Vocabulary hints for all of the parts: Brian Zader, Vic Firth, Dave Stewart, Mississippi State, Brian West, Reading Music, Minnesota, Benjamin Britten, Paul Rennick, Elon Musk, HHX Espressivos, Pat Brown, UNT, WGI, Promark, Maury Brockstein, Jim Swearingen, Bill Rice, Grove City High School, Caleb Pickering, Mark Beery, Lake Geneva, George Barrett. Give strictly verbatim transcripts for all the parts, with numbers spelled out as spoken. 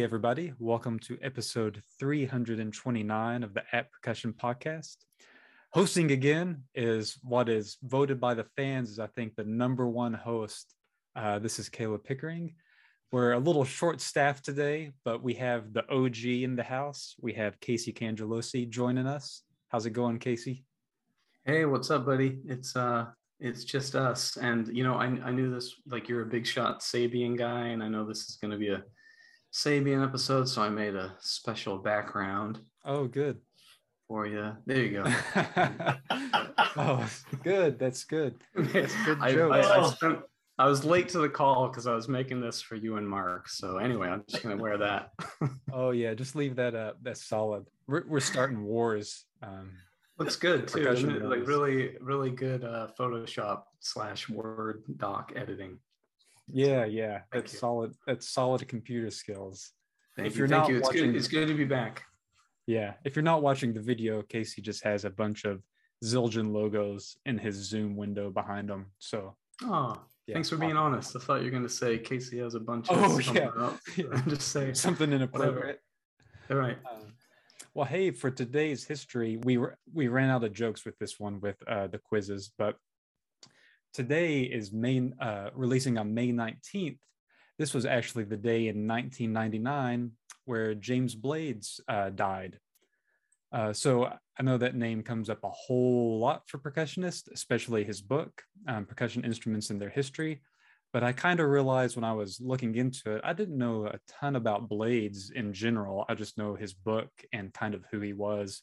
Hey, everybody. Welcome to episode three hundred twenty-nine of the At Percussion Podcast. Hosting again is what is voted by the fans as, I think, the number one host. Uh, this is Caleb Pickering. We're a little short-staffed today, but we have the O G in the house. We have Casey Cangelosi joining us. How's it going, Casey? Hey, what's up, buddy? It's uh, it's just us. And, you know, I, I knew this, like, you're a big shot Sabian guy, and I know this is going to be a Sabian episode, so I made a special background. Oh, good. For you. There you go. Oh, good. That's good. That's good joke. I, I, I, spent, I was late to the call because I was making this for you and Mark. So anyway, I'm just going to wear that. Oh, yeah. Just leave that up. That's solid. We're, we're starting wars. Um, Looks good, too. Like really, really good uh, Photoshop slash Word doc editing. Yeah, yeah, that's solid. That's solid computer skills. Thank you. Thank you. It's good. It's good to be back. Yeah, if you're not watching the video, Casey just has a bunch of Zildjian logos in his Zoom window behind him. So, oh, yeah. Thanks for being honest. I thought you were going to say Casey has a bunch of. Oh yeah, yeah. Just say something inappropriate. All right. Um, well, hey, for today's history, we were, we ran out of jokes with this one with uh, the quizzes, but. Today is May, uh, releasing on May nineteenth. This was actually the day in nineteen ninety-nine where James Blades uh, died. Uh, so I know that name comes up a whole lot for percussionists, especially his book, um, Percussion Instruments and Their History. But I kind of realized when I was looking into it, I didn't know a ton about Blades in general. I just know his book and kind of who he was.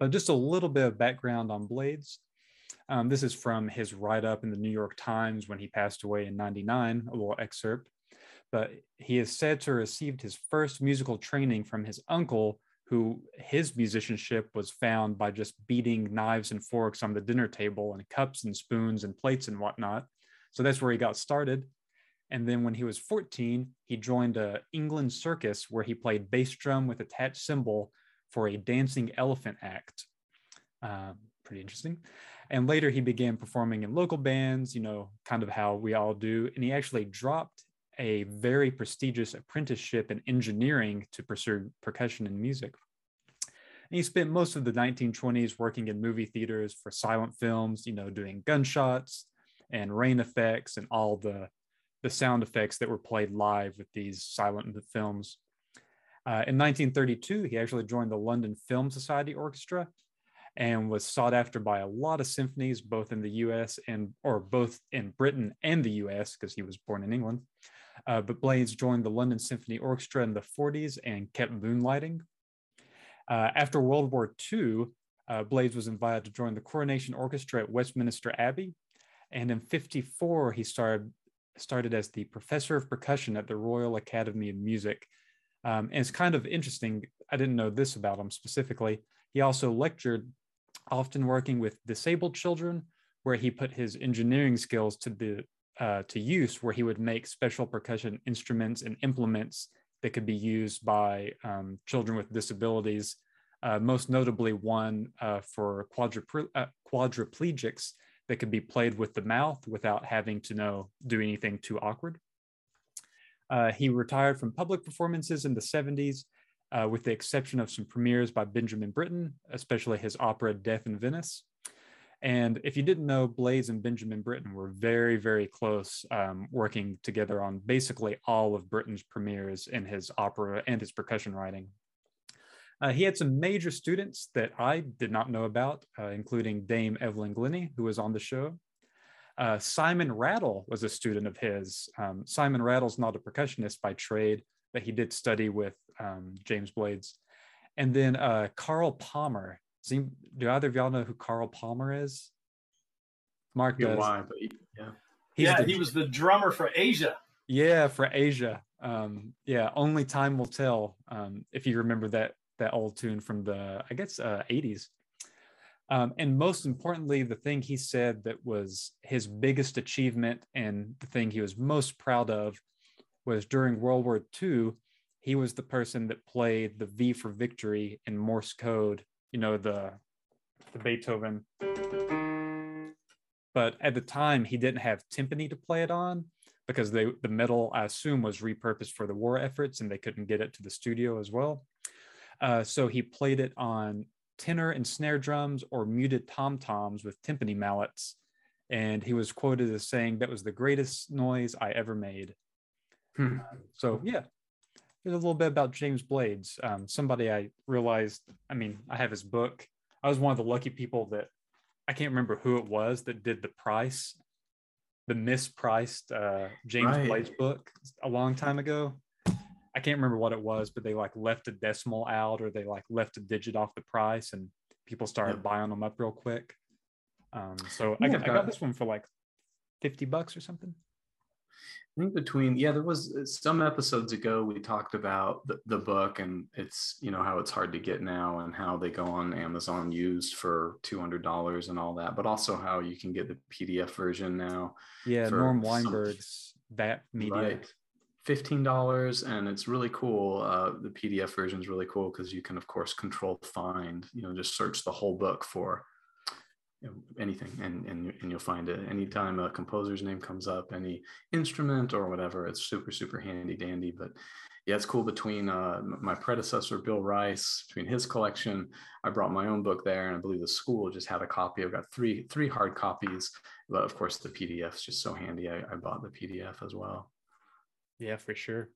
But just a little bit of background on Blades. Um, this is from his write-up in the New York Times when he passed away in ninety-nine, a little excerpt. But he is said to have received his first musical training from his uncle, who his musicianship was found by just beating knives and forks on the dinner table and cups and spoons and plates and whatnot. So that's where he got started. And then when he was fourteen, he joined a England circus where he played bass drum with attached cymbal for a dancing elephant act. Um, pretty interesting. And later he began performing in local bands, you know, kind of how we all do. And he actually dropped a very prestigious apprenticeship in engineering to pursue percussion and music. And he spent most of the nineteen twenties working in movie theaters for silent films, you know, doing gunshots and rain effects and all the, the sound effects that were played live with these silent films. Uh, in nineteen thirty-two, he actually joined the London Film Society Orchestra and was sought after by a lot of symphonies, both in the U S and, or both in Britain and the U S, because he was born in England. Uh, but Blades joined the London Symphony Orchestra in the forties and kept moonlighting. Uh, after World War Two, uh, Blades was invited to join the Coronation Orchestra at Westminster Abbey. And in fifty-four, he started, started as the Professor of Percussion at the Royal Academy of Music. Um, and it's kind of interesting, I didn't know this about him specifically. He also lectured often working with disabled children, where he put his engineering skills to the uh, to use, where he would make special percussion instruments and implements that could be used by um, children with disabilities, uh, most notably one uh, for quadripl- uh, quadriplegics that could be played with the mouth without having to know do anything too awkward. Uh, he retired from public performances in the seventies, Uh, with the exception of some premieres by Benjamin Britten, especially his opera Death in Venice. And if you didn't know, Blades and Benjamin Britten were very, very close, um, working together on basically all of Britten's premieres in his opera and his percussion writing. Uh, he had some major students that I did not know about, uh, including Dame Evelyn Glennie, who was on the show. Uh, Simon Rattle was a student of his. Um, Simon Rattle's not a percussionist by trade, that he did study with um, James Blades. And then uh, Carl Palmer. He, do either of y'all know who Carl Palmer is? Mark does. Why, but yeah, yeah the, he was the drummer for Asia. Yeah, for Asia. Um, yeah, Only Time Will Tell, um, if you remember that that old tune from the, I guess, uh, eighties. Um, and most importantly, the thing he said that was his biggest achievement and the thing he was most proud of was during World War Two, he was the person that played the V for Victory in Morse code, you know, the, the Beethoven. But at the time, he didn't have timpani to play it on because they, the metal, I assume, was repurposed for the war efforts and they couldn't get it to the studio as well. Uh, so he played it on tenor and snare drums or muted tom-toms with timpani mallets. And he was quoted as saying, "That was the greatest noise I ever made." Hmm. Uh, so yeah, there's a little bit about James Blades. Um, somebody I realized, I mean, I have his book. I was one of the lucky people that, I can't remember who it was that did the price, the mispriced uh, James right. Blades book a long time ago. I can't remember what it was, but they like left a decimal out or they like left a digit off the price and people started yep. buying them up real quick. Um, so I, I, got, I got this one for like fifty bucks or something. I think between, yeah, there was some episodes ago we talked about the, the book and it's, you know, how it's hard to get now and how they go on Amazon used for two hundred dollars and all that, but also how you can get the P D F version now. Yeah, Norm Weinberg's that media. Right, fifteen dollars, and it's really cool. Uh, the P D F version is really cool because you can, of course, control find, you know, just search the whole book for anything and, and and you'll find it. Anytime a composer's name comes up, any instrument or whatever, it's super super handy dandy. But yeah, it's cool. Between uh my predecessor Bill Rice, between his collection, I brought my own book there, and I believe the school just had a copy. I've got three three hard copies, but of course the P D F's just so handy. I, I bought the P D F as well. Yeah, for sure.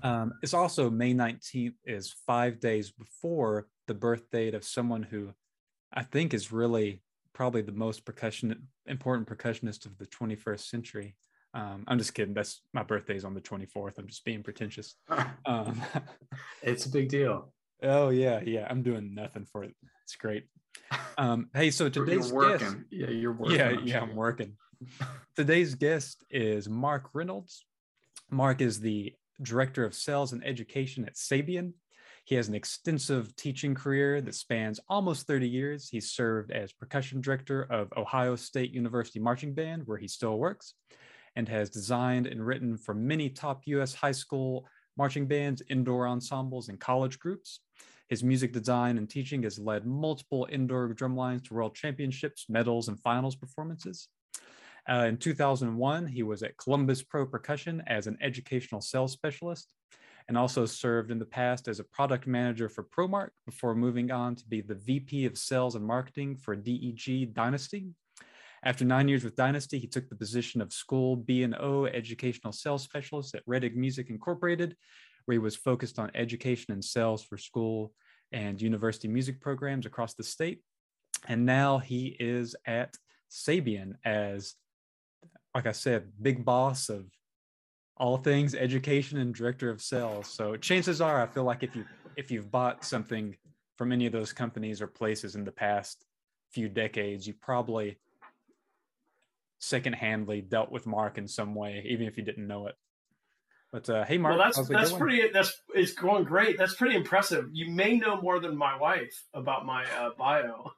Um it's also May nineteenth is five days before the birth date of someone who I think is really probably the most percussion important percussionist of the twenty-first century. Um, I'm just kidding. That's my birthday's on the twenty-fourth. I'm just being pretentious. Um, it's a big deal. Oh yeah, yeah. I'm doing nothing for it. It's great. Um, hey, so today's you're working. guest. Yeah, you're working. Yeah, I'm yeah, sure. I'm working. Today's guest is Mark Reynolds. Mark is the director of sales and education at Sabian. He has an extensive teaching career that spans almost thirty years. He served as percussion director of Ohio State University Marching Band, where he still works, and has designed and written for many top U S high school marching bands, indoor ensembles, and college groups. His music design and teaching has led multiple indoor drumlines to world championships, medals, and finals performances. Uh, in two thousand one, he was at Columbus Pro Percussion as an educational sales specialist, and also served in the past as a product manager for Promark before moving on to be the V P of sales and marketing for D E G Dynasty. After nine years with Dynasty, he took the position of school B and O educational sales specialist at Reddick Music Incorporated, where he was focused on education and sales for school and university music programs across the state. And now he is at Sabian as, like I said, big boss of all things education and director of sales. So chances are, I feel like if you if you've bought something from any of those companies or places in the past few decades, you probably secondhandly dealt with Mark in some way, even if you didn't know it. But uh, hey, Mark, well, that's that's going? pretty. That's it's going great. That's pretty impressive. You may know more than my wife about my uh, bio.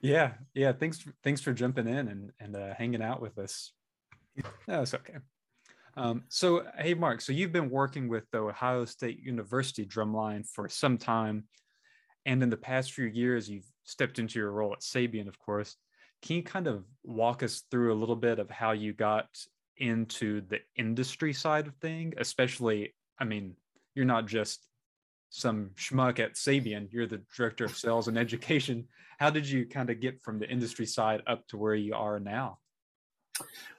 Yeah, yeah. Thanks, thanks for jumping in and and uh, hanging out with us. No, it's okay. Um, so, hey, Mark. So you've been working with the Ohio State University drumline for some time, and in the past few years, you've stepped into your role at Sabian, of course. Can you kind of walk us through a little bit of how you got into the industry side of thing? Especially, I mean, you're not just some schmuck at Sabian, you're the director of sales and education. How did you kind of get from the industry side up to where you are now?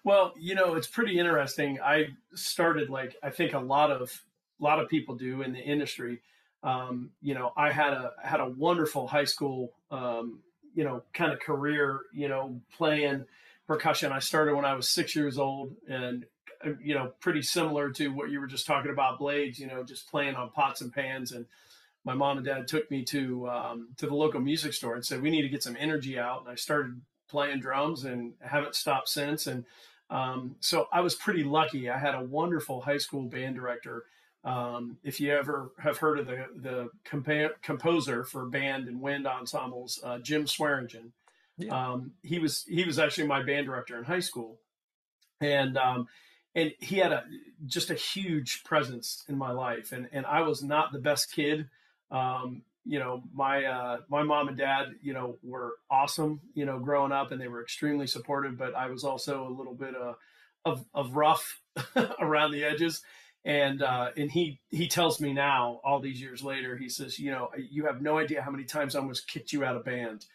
Well, you know, it's pretty interesting. I started like, I think a lot of, a lot of people do in the industry. Um, you know, I had a, had a wonderful high school, um, you know, kind of career, you know, playing percussion. I started when I was six years old, and you know, pretty similar to what you were just talking about, Blades, you know, just playing on pots and pans. And my mom and dad took me to um, to the local music store and said, we need to get some energy out. And I started playing drums and haven't stopped since. And um, so I was pretty lucky. I had a wonderful high school band director. Um, if you ever have heard of the, the compa composer for band and wind ensembles, uh, Jim Swearingen, yeah. um, he was he was actually my band director in high school. And um And he had a just a huge presence in my life, and and I was not the best kid, um, you know, my uh, my mom and dad, you know, were awesome, you know, growing up, and they were extremely supportive. But I was also a little bit uh, of of rough around the edges, and uh, and he he tells me now, all these years later, he says, you know, you have no idea how many times I almost kicked you out of band.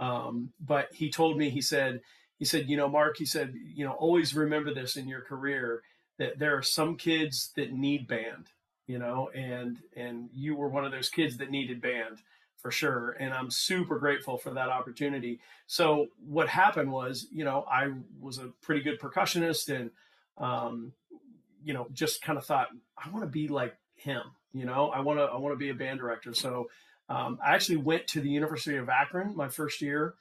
Um, but he told me, he said, he said, you know, Mark, he said, you know, always remember this in your career, that there are some kids that need band. You know, and and you were one of those kids that needed band for sure. And I'm super grateful for that opportunity. So what happened was, you know, I was a pretty good percussionist, and, um, you know, just kind of thought, I want to be like him. You know, I want to I want to be a band director. So um, I actually went to the University of Akron my first year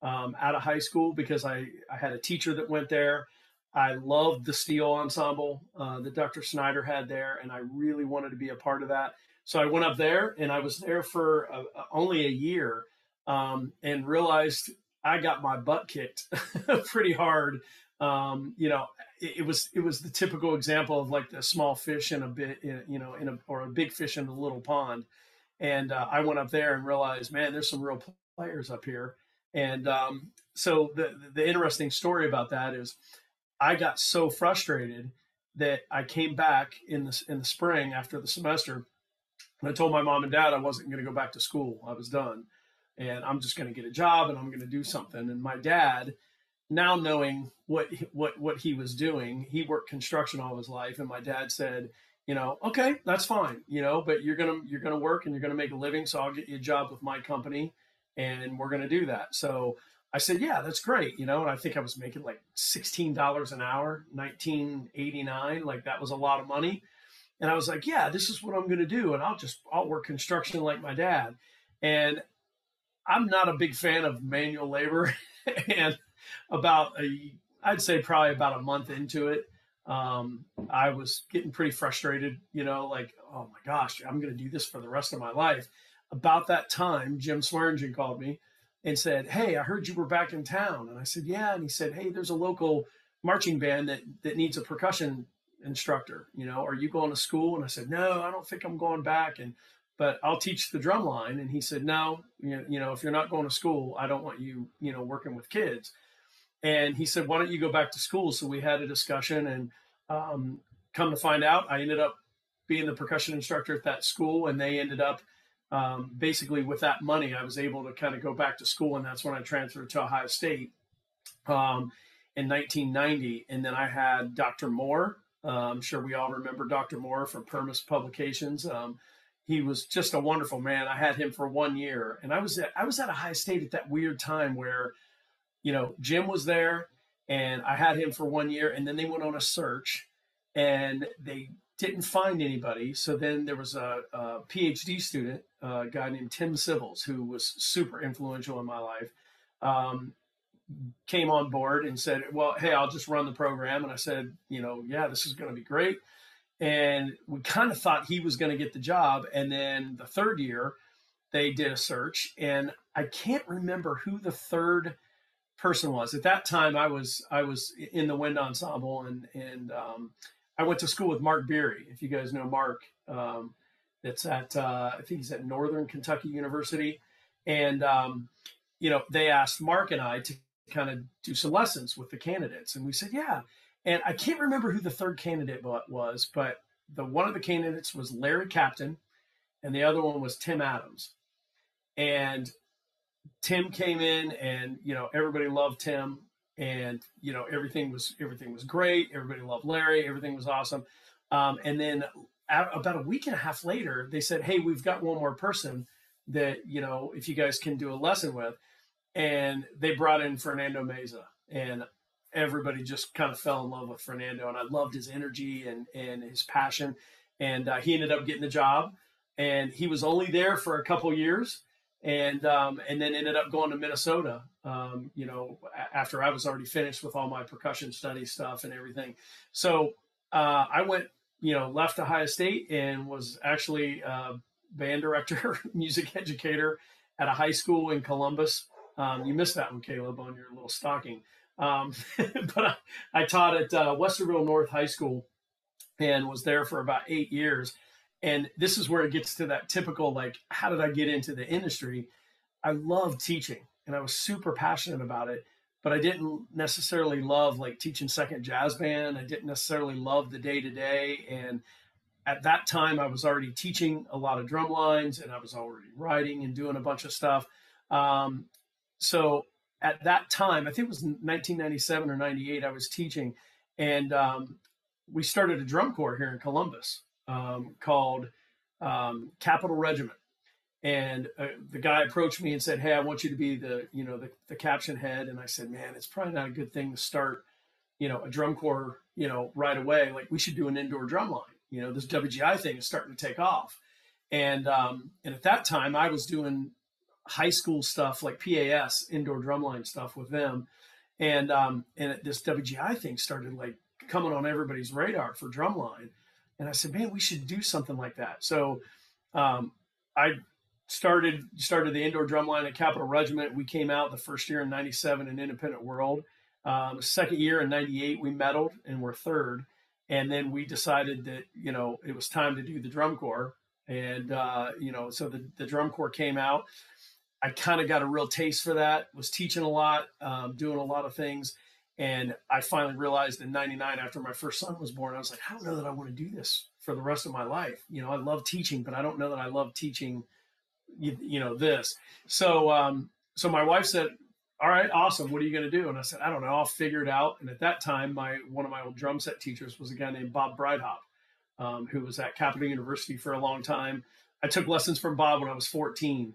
um, out of high school, because I, I had a teacher that went there. I loved the steel ensemble uh, that Doctor Snyder had there, and I really wanted to be a part of that. So I went up there, and I was there for a, a, only a year, um, and realized I got my butt kicked pretty hard. Um, you know, it, it was it was the typical example of like the small fish in a bit, in, you know, in a or a big fish in a little pond. And uh, I went up there and realized, man, there's some real players up here. And um, so the the interesting story about that is, I got so frustrated that I came back in the, in the spring after the semester, and I told my mom and dad I wasn't going to go back to school. I was done, and I'm just going to get a job, and I'm going to do something. And my dad, now knowing what, what, what he was doing, he worked construction all his life. And my dad said, you know, okay, that's fine, you know, but you're going to, you're going to work, and you're going to make a living. So I'll get you a job with my company, and we're going to do that. So I said, yeah, that's great. You know, and I think I was making like sixteen dollars an hour, nineteen eighty-nine. Like, that was a lot of money. And I was like, yeah, this is what I'm going to do. And I'll just, I'll work construction like my dad. And I'm not a big fan of manual labor. And about a, I'd say probably about a month into it, um, I was getting pretty frustrated, you know, like, oh my gosh, I'm going to do this for the rest of my life. About that time, Jim Swearingen called me and said, hey, I heard you were back in town. And I said, yeah. And he said, hey, there's a local marching band that, that needs a percussion instructor. You know, are you going to school? And I said, no, I don't think I'm going back. And, but I'll teach the drum line. And he said, no, you, you know, if you're not going to school, I don't want you, you know, working with kids. And he said, why don't you go back to school? So we had a discussion, and um, come to find out, I ended up being the percussion instructor at that school. And they ended up, Um, basically with that money, I was able to kind of go back to school. And that's when I transferred to Ohio State um, in nineteen ninety. And then I had Doctor Moore. Uh, I'm sure we all remember Doctor Moore from Permis Publications. Um, he was just a wonderful man. I had him for one year. And I was at, I was at Ohio State at that weird time where, you know, Jim was there, and I had him for one year. And then they went on a search, and they didn't find anybody. So then there was a, a PhD student, a guy named Tim Sibbles, who was super influential in my life, um, came on board and said, well, hey, I'll just run the program. And I said, you know, yeah, this is going to be great. And we kind of thought he was going to get the job. And then the third year, they did a search, and I can't remember who the third person was. At that time, I was I was in the wind ensemble, and and um, I went to school with Mark Beery, if you guys know Mark. Um, that's at, uh, I think he's at Northern Kentucky University. And, um, you know, they asked Mark and I to kind of do some lessons with the candidates. And we said, yeah. And I can't remember who the third candidate was, but the one of the candidates was Larry Captain, and the other one was Tim Adams. And Tim came in, and, you know, everybody loved Tim. And, you know, everything was, everything was great. Everybody loved Larry. Everything was awesome. Um, and then about a week and a half later, they said, hey, we've got one more person that, you know, if you guys can do a lesson with. And they brought in Fernando Meza, and everybody just kind of fell in love with Fernando. And I loved his energy and, and his passion. And uh, he ended up getting the job, and he was only there for a couple years. And, um, and then ended up going to Minnesota, um, you know, after I was already finished with all my percussion study stuff and everything. So uh, I went, you know, left Ohio State and was actually a band director, music educator at a high school in Columbus. Um, you missed that one, Caleb, on your little stocking. Um, but I, I taught at uh, Westerville North High School and was there for about eight years. And this is where it gets to that typical, like, how did I get into the industry? I love teaching and I was super passionate about it, but I didn't necessarily love like teaching second jazz band. I didn't necessarily love the day to day. And at that time I was already teaching a lot of drum lines and I was already writing and doing a bunch of stuff. Um, so at that time, I think it was nineteen ninety-seven or ninety-eight, I was teaching, and um, we started a drum corps here in Columbus um, called um, Capital Regiment. And uh, the guy approached me and said, "Hey, I want you to be the, you know, the, the caption head." And I said, "Man, it's probably not a good thing to start, you know, a drum corps, you know, right away. Like, we should do an indoor drum line. You know, this W G I thing is starting to take off." And um, and at that time, I was doing high school stuff like P A S, indoor drumline stuff with them. And um, and this W G I thing started like coming on everybody's radar for drumline. And I said, "Man, we should do something like that." So um, I started started the indoor drumline at Capital Regiment. We came out the first year in ninety-seven in Independent World. Um, second year in ninety-eight, we medaled and we're third. And then we decided that, you know, it was time to do the drum corps. And, uh, you know, so the, the drum corps came out. I kind of got a real taste for that, was teaching a lot, um, doing a lot of things. And I finally realized in ninety-nine, after my first son was born, I was like, I don't know that I want to do this for the rest of my life. You know, I love teaching, but I don't know that I love teaching, you, you know, this. So, um, so my wife said, "All right, awesome. What are you going to do?" And I said, "I don't know. I'll figure it out." And at that time, my one of my old drum set teachers was a guy named Bob Breithaupt, um, who was at Capital University for a long time. I took lessons from Bob when I was fourteen.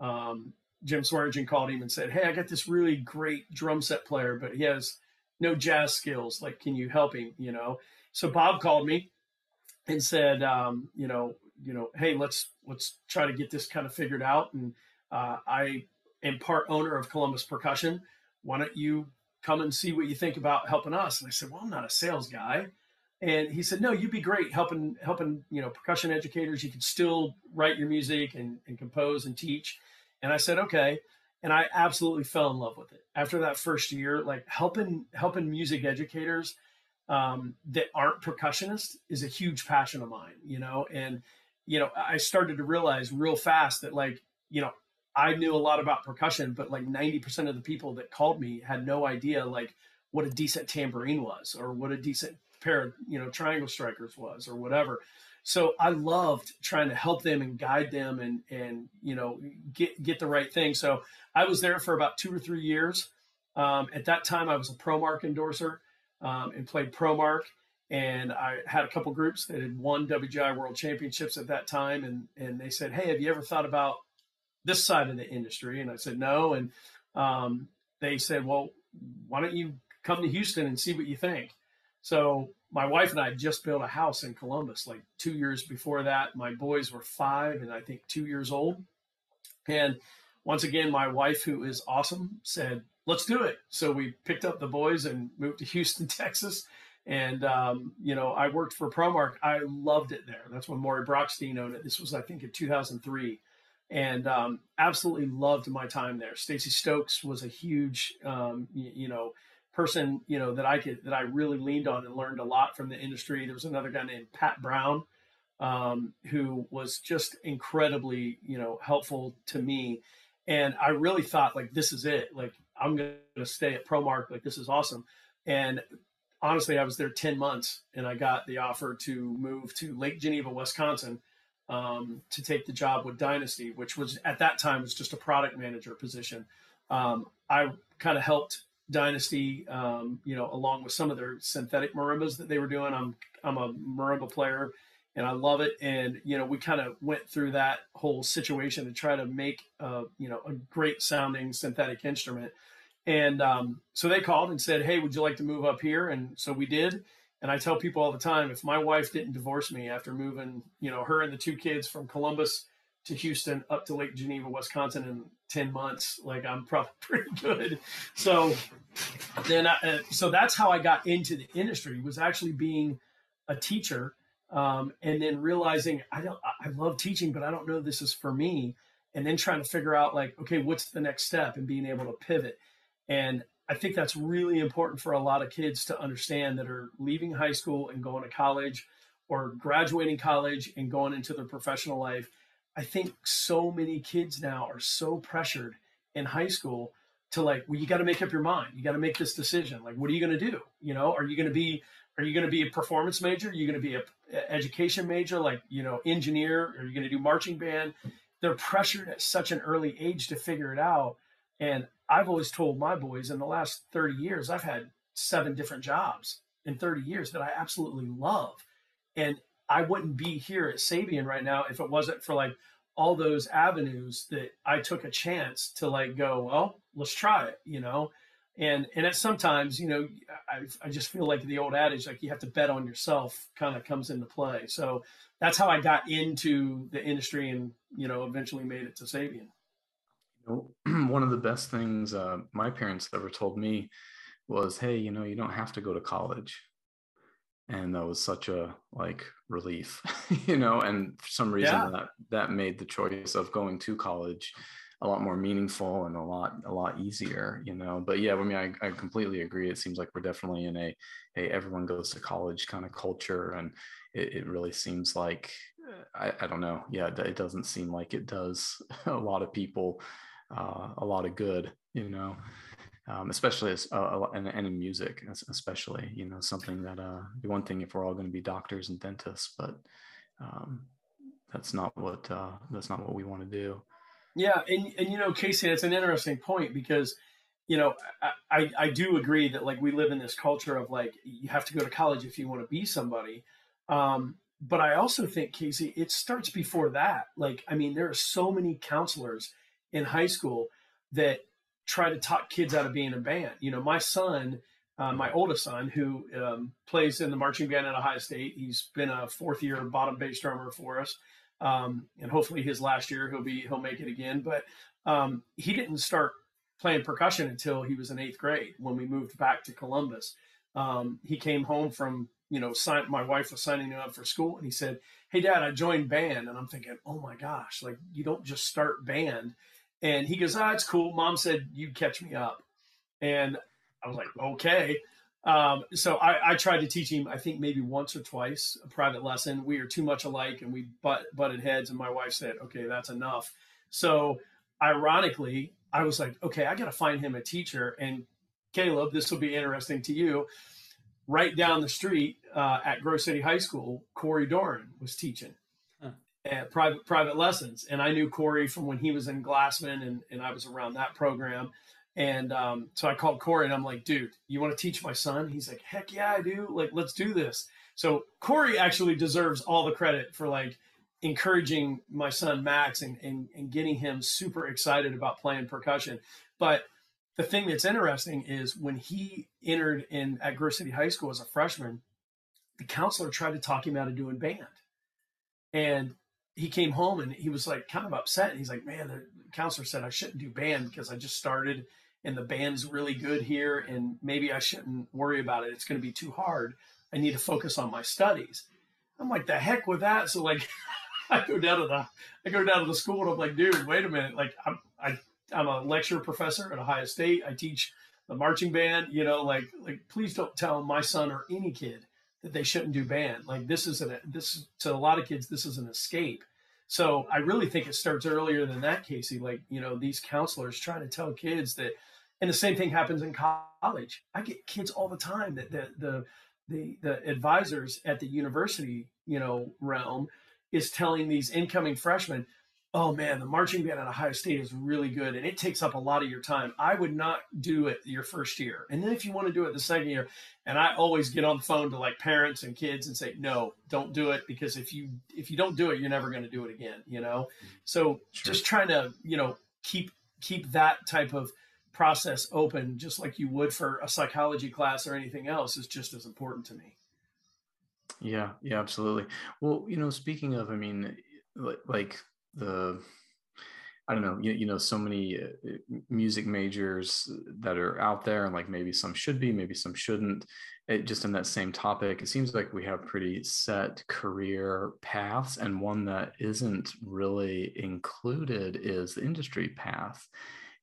Um, Jim Swearingen called him and said, "Hey, I got this really great drum set player, but he has no jazz skills. Like, can you help him?" You know? So Bob called me and said, um, you know, you know, "Hey, let's, let's try to get this kind of figured out." And, uh, I am part owner of Columbus Percussion. "Why don't you come and see what you think about helping us?" And I said, "Well, I'm not a sales guy." And he said, "No, you'd be great helping, helping, you know, percussion educators. You could still write your music and, and compose and teach." And I said, "Okay." And I absolutely fell in love with it. After that first year, like helping, helping music educators um, that aren't percussionists is a huge passion of mine, you know? And, you know, I started to realize real fast that, like, you know, I knew a lot about percussion, but like ninety percent of the people that called me had no idea like what a decent tambourine was, or what a decent pair of, you know, triangle strikers was, or whatever. So I loved trying to help them and guide them and, and, you know, get, get the right thing. So I was there for about two or three years. Um, at that time I was a Promark endorser, um, and played Promark. And I had a couple groups that had won W G I World Championships at that time. And, and they said, "Hey, have you ever thought about this side of the industry?" And I said, "No." And, um, they said, "Well, why don't you come to Houston and see what you think?" So my wife and I had just built a house in Columbus like two years before that. My boys were five and I think two years old. And once again, my wife, who is awesome, said, "Let's do it." So we picked up the boys and moved to Houston, Texas. And, um, you know, I worked for Promark. I loved it there. That's when Maury Brockstein owned it. This was, I think, in two thousand three. And um, absolutely loved my time there. Stacy Stokes was a huge, um, you, you know, person, you know, that I could, that I really leaned on and learned a lot from the industry. There was another guy named Pat Brown, um, who was just incredibly, you know, helpful to me. And I really thought, like, this is it. Like, I'm going to stay at Promark. Like, this is awesome. And honestly, I was there ten months and I got the offer to move to Lake Geneva, Wisconsin, um, to take the job with Dynasty, which was at that time was just a product manager position. Um, I kind of helped Dynasty, um, you know, along with some of their synthetic marimbas that they were doing. I'm, I'm a marimba player and I love it. And, you know, we kind of went through that whole situation to try to make, uh, you know, a great sounding synthetic instrument. And, um, so they called and said, "Hey, would you like to move up here?" And so we did. And I tell people all the time, if my wife didn't divorce me after moving, you know, her and the two kids from Columbus to Houston up to Lake Geneva, Wisconsin in ten months, like, I'm probably pretty good. So then, I, so that's how I got into the industry, was actually being a teacher. Um, and then realizing I don't, I love teaching, but I don't know this is for me. And then trying to figure out, like, okay, what's the next step, and being able to pivot. And I think that's really important for a lot of kids to understand that are leaving high school and going to college, or graduating college and going into their professional life. I think so many kids now are so pressured in high school to like, well, you got to make up your mind. You got to make this decision. Like, what are you going to do? You know, are you going to be, are you going to be a performance major? Are you going to be a education major? Like, you know, engineer, are you going to do marching band? They're pressured at such an early age to figure it out. And I've always told my boys, in the last thirty years, I've had seven different jobs in thirty years that I absolutely love. And I wouldn't be here at Sabian right now if it wasn't for like all those avenues that I took a chance to like go, well, let's try it, you know? And, and at sometimes, you know, I, I just feel like the old adage, like you have to bet on yourself, kind of comes into play. So that's how I got into the industry and, you know, eventually made it to Sabian. You know, one of the best things uh, my parents ever told me was, hey, you know, you don't have to go to college. And that was such a like relief, you know, and for some reason yeah. that, that made the choice of going to college a lot more meaningful and a lot, a lot easier, you know, but yeah, I mean, I, I completely agree. It seems like we're definitely in a, hey, everyone goes to college kind of culture. And it, it really seems like, I, I don't know. Yeah. It doesn't seem like it does a lot of people, uh, a lot of good, you know. Um, especially as, uh, and, and in music, especially, you know, something that uh, the one thing if we're all going to be doctors and dentists, but um, that's not what uh, that's not what we want to do. Yeah, and and you know, Casey, that's an interesting point because you know I, I I do agree that like we live in this culture of like you have to go to college if you want to be somebody, um, but I also think, Casey, it starts before that. Like, I mean, there are so many counselors in high school that try to talk kids out of being a band. You know, my son, uh, my oldest son, who um, plays in the marching band at Ohio State, he's been a fourth year bottom bass drummer for us. Um, and hopefully his last year, he'll be, he'll make it again. But um, he didn't start playing percussion until he was in eighth grade when we moved back to Columbus. Um, he came home from, you know, sign, my wife was signing him up for school. And he said, hey, Dad, I joined band. And I'm thinking, oh my gosh, like you don't just start band. And he goes, ah, it's cool. Mom said you'd catch me up. And I was like, okay. Um, so I, I tried to teach him, I think maybe once or twice, a private lesson. We are too much alike and we butt, butted heads. And my wife said, okay, that's enough. So ironically, I was like, okay, I got to find him a teacher. And Caleb, this will be interesting to you. Right down the street uh, at Grove City High School, Corey Dorn was teaching. At private private lessons, and I knew Corey from when he was in Glassman, and, and I was around that program, and um, so I called Corey and I'm like, dude, you want to teach my son? He's like, heck yeah, I do. Like, let's do this. So Corey actually deserves all the credit for like encouraging my son Max and and, and getting him super excited about playing percussion. But the thing that's interesting is when he entered in at Grove City High School as a freshman, the counselor tried to talk him out of doing band, and he came home and he was like kind of upset. And he's like, man, the counselor said I shouldn't do band because I just started and the band's really good here. And maybe I shouldn't worry about it. It's going to be too hard. I need to focus on my studies. I'm like, the heck with that. So like I go down to the, I go down to the school and I'm like, dude, wait a minute. Like I'm, I, I'm a lecture professor at Ohio State. I teach the marching band, you know, like, like, please don't tell my son or any kid that they shouldn't do band. Like this is an, this to a lot of kids, this is an escape. So I really think it starts earlier than that, Casey. Like, you know, these counselors trying to tell kids that, and the same thing happens in college. I get kids all the time that the, the, the, the advisors at the university, you know, realm is telling these incoming freshmen, oh man, the marching band at Ohio State is really good. And it takes up a lot of your time. I would not do it your first year. And then if you want to do it the second year, and I always get on the phone to like parents and kids and say, no, don't do it. Because if you, if you don't do it, you're never going to do it again, you know? So sure. Just trying to, you know, keep, keep that type of process open, just like you would for a psychology class or anything else, is just as important to me. Yeah. Yeah, absolutely. Well, you know, speaking of, I mean, like, the I don't know you, you know so many music majors that are out there, and like maybe some should be, maybe some shouldn't. It just in that same topic, it seems like we have pretty set career paths, and one that isn't really included is the industry path.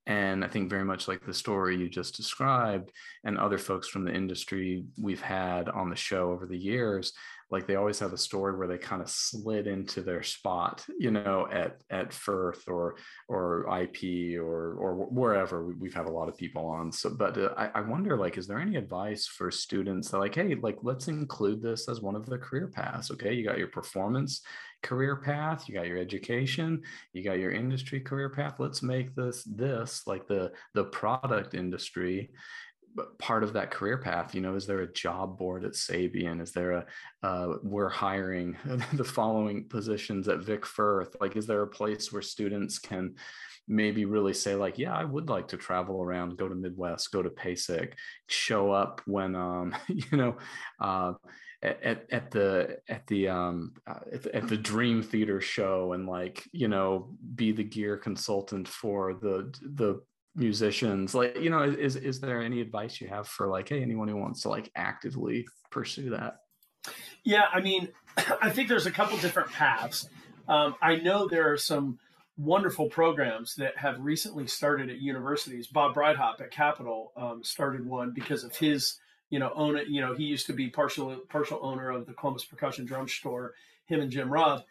And I think very much like the story you just described and other folks from the industry we've had on the show over the years, like they always have a story where they kind of slid into their spot, you know, at at Firth or or I P or or wherever. We've had a lot of people on. So, but uh, I, I wonder, like, is there any advice for students that, like, hey, like, let's include this as one of the career paths? Okay, you got your performance career path, you got your education, you got your industry career path. Let's make this this like the the product industry part of that career path. You know, is there a job board at Sabian? Is there a, uh, we're hiring the following positions at Vic Firth? Like, is there a place where students can maybe really say, like, yeah, I would like to travel around, go to Midwest, go to PASIC, show up when, um, you know, uh, at, at the, at the, um, at the, at the Dream Theater show, and, like, you know, be the gear consultant for the, the, musicians? Like, you know, is is there any advice you have for, like, hey, anyone who wants to, like, actively pursue that? Yeah, I mean, I think there's a couple different paths. Um, I know there are some wonderful programs that have recently started at universities. Bob Breithaupt at Capital um, started one because of his, you know, own you know, he used to be partial partial owner of the Columbus Percussion Drum Store, him and Jim Robb,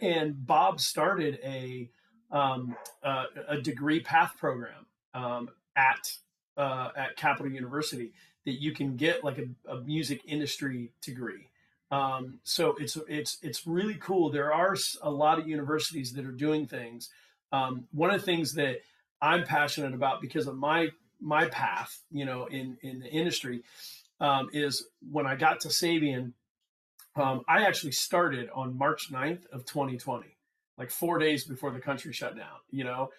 and Bob started a um, uh, a degree path program um, at uh, at Capital University that you can get, like, a, a music industry degree. Um, so it's it's it's really cool. There are a lot of universities that are doing things. Um, one of the things that I'm passionate about because of my my path, you know, in in the industry, um, is when I got to Sabian, um, I actually started on March ninth of twenty twenty. Like four days before the country shut down, you know,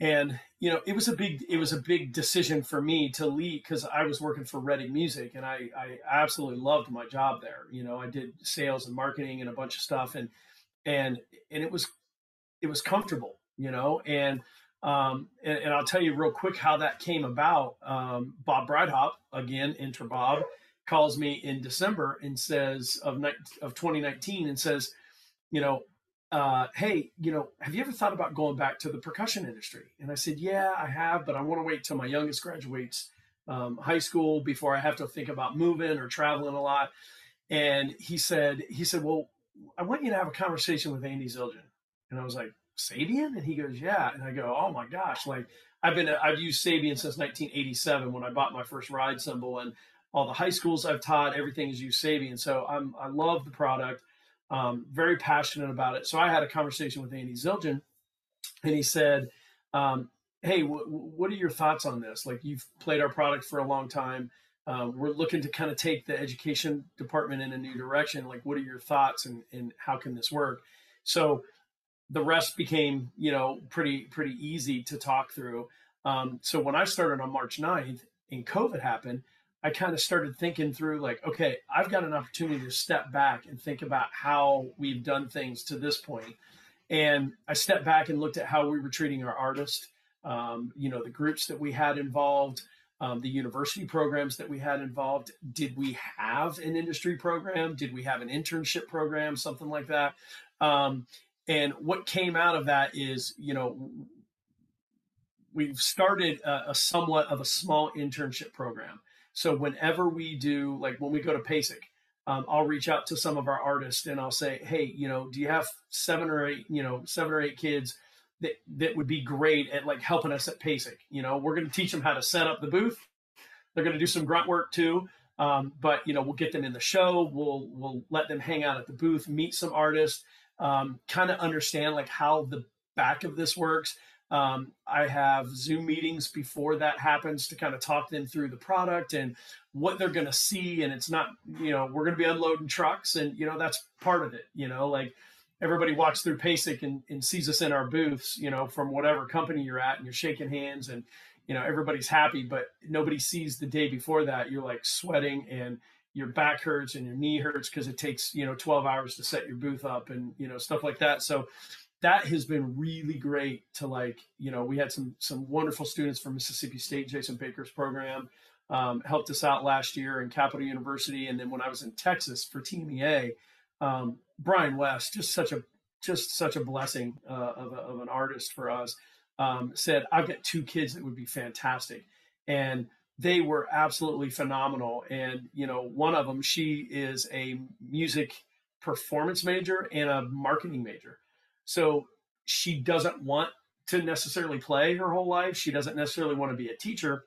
and, you know, it was a big, it was a big decision for me to leave, because I was working for Reading Music, and I, I absolutely loved my job there. You know, I did sales and marketing and a bunch of stuff, and, and, and it was, it was comfortable, you know, and, um, and, and I'll tell you real quick how that came about. Um, Bob Breithaupt, again, enter Bob, calls me in December and says of, of twenty nineteen and says, you know, Uh, hey, you know, have you ever thought about going back to the percussion industry? And I said, yeah, I have, but I want to wait till my youngest graduates um, high school before I have to think about moving or traveling a lot. And he said, he said, well, I want you to have a conversation with Andy Zildjian. And I was like, Sabian? And he goes, yeah. And I go, oh my gosh, like I've been, I've used Sabian since nineteen eighty-seven when I bought my first ride cymbal, and all the high schools I've taught, everything is used Sabian. So I'm, I love the product. Um, very passionate about it. So I had a conversation with Andy Zildjian, and he said, um, hey, w what are your thoughts on this? Like, you've played our product for a long time. Uh, we're looking to kind of take the education department in a new direction. Like, what are your thoughts, and, and how can this work? So the rest became, you know, pretty, pretty easy to talk through. Um, so when I started on March ninth and COVID happened, I kind of started thinking through, like, okay, I've got an opportunity to step back and think about how we've done things to this point. And I stepped back and looked at how we were treating our artists, um, you know, the groups that we had involved, um, the university programs that we had involved. Did we have an industry program? Did we have an internship program, something like that? Um, and what came out of that is, you know, we've started a, a somewhat of a small internship program. So whenever we do, like when we go to PASIC, um, I'll reach out to some of our artists and I'll say, hey, you know, do you have seven or eight, you know, seven or eight kids that, that would be great at, like, helping us at PASIC? You know, we're going to teach them how to set up the booth. They're going to do some grunt work too. Um, but, you know, we'll get them in the show. We'll, we'll let them hang out at the booth, meet some artists, um, kind of understand, like, how the back of this works. Um, I have Zoom meetings before that happens to kind of talk them through the product and what they're going to see. And it's not, you know, we're going to be unloading trucks, and, you know, that's part of it. You know, like, everybody walks through PASIC and, and sees us in our booths, you know, from whatever company you're at, and you're shaking hands and, you know, everybody's happy, but nobody sees the day before that you're, like, sweating and your back hurts and your knee hurts because it takes, you know, twelve hours to set your booth up and, you know, stuff like that. So that has been really great to, like, you know, we had some some wonderful students from Mississippi State, Jason Baker's program, um, helped us out last year in Capital University. And then when I was in Texas for Team E A, um, Brian West, just such a just such a blessing uh, of, a, of an artist for us, um, said, I've got two kids that would be fantastic. And they were absolutely phenomenal. And, you know, one of them, she is a music performance major and a marketing major. So she doesn't want to necessarily play her whole life. She doesn't necessarily want to be a teacher,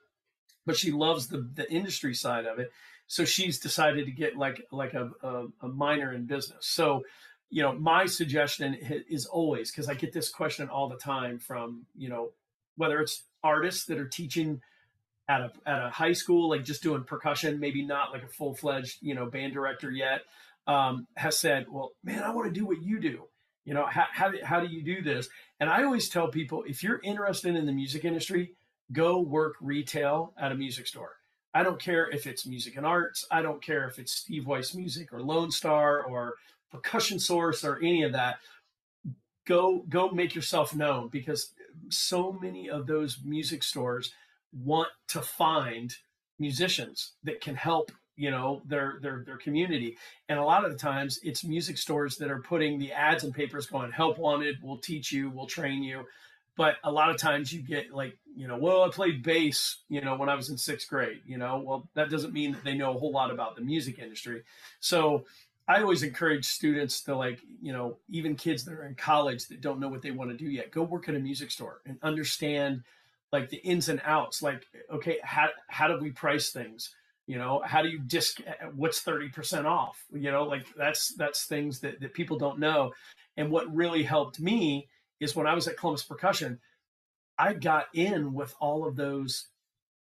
but she loves the, the industry side of it. So she's decided to get like, like a, a, a minor in business. So, you know, my suggestion is always, because I get this question all the time from, you know, whether it's artists that are teaching at a, at a high school, like just doing percussion, maybe not like a full-fledged, you know, band director yet, um, has said, well, man, I want to do what you do. You know, how, how, how do you do this? And I always tell people, if you're interested in the music industry, go work retail at a music store. I don't care if it's Music and Arts. I don't care if it's Steve Weiss Music or Lone Star or Percussion Source or any of that. Go, go make yourself known, because so many of those music stores want to find musicians that can help, you know, their, their, their community. And a lot of the times it's music stores that are putting the ads in papers going, help wanted, we'll teach you, we'll train you. But a lot of times you get like, you know, well, I played bass, you know, when I was in sixth grade, you know, well, that doesn't mean that they know a whole lot about the music industry. So I always encourage students to, like, you know, even kids that are in college that don't know what they want to do yet, go work at a music store and understand like the ins and outs. Like, okay, how, how do we price things? You know, how do you disc, what's thirty percent off? You know, like that's, that's things that, that people don't know. And what really helped me is when I was at Columbus Percussion, I got in with all of those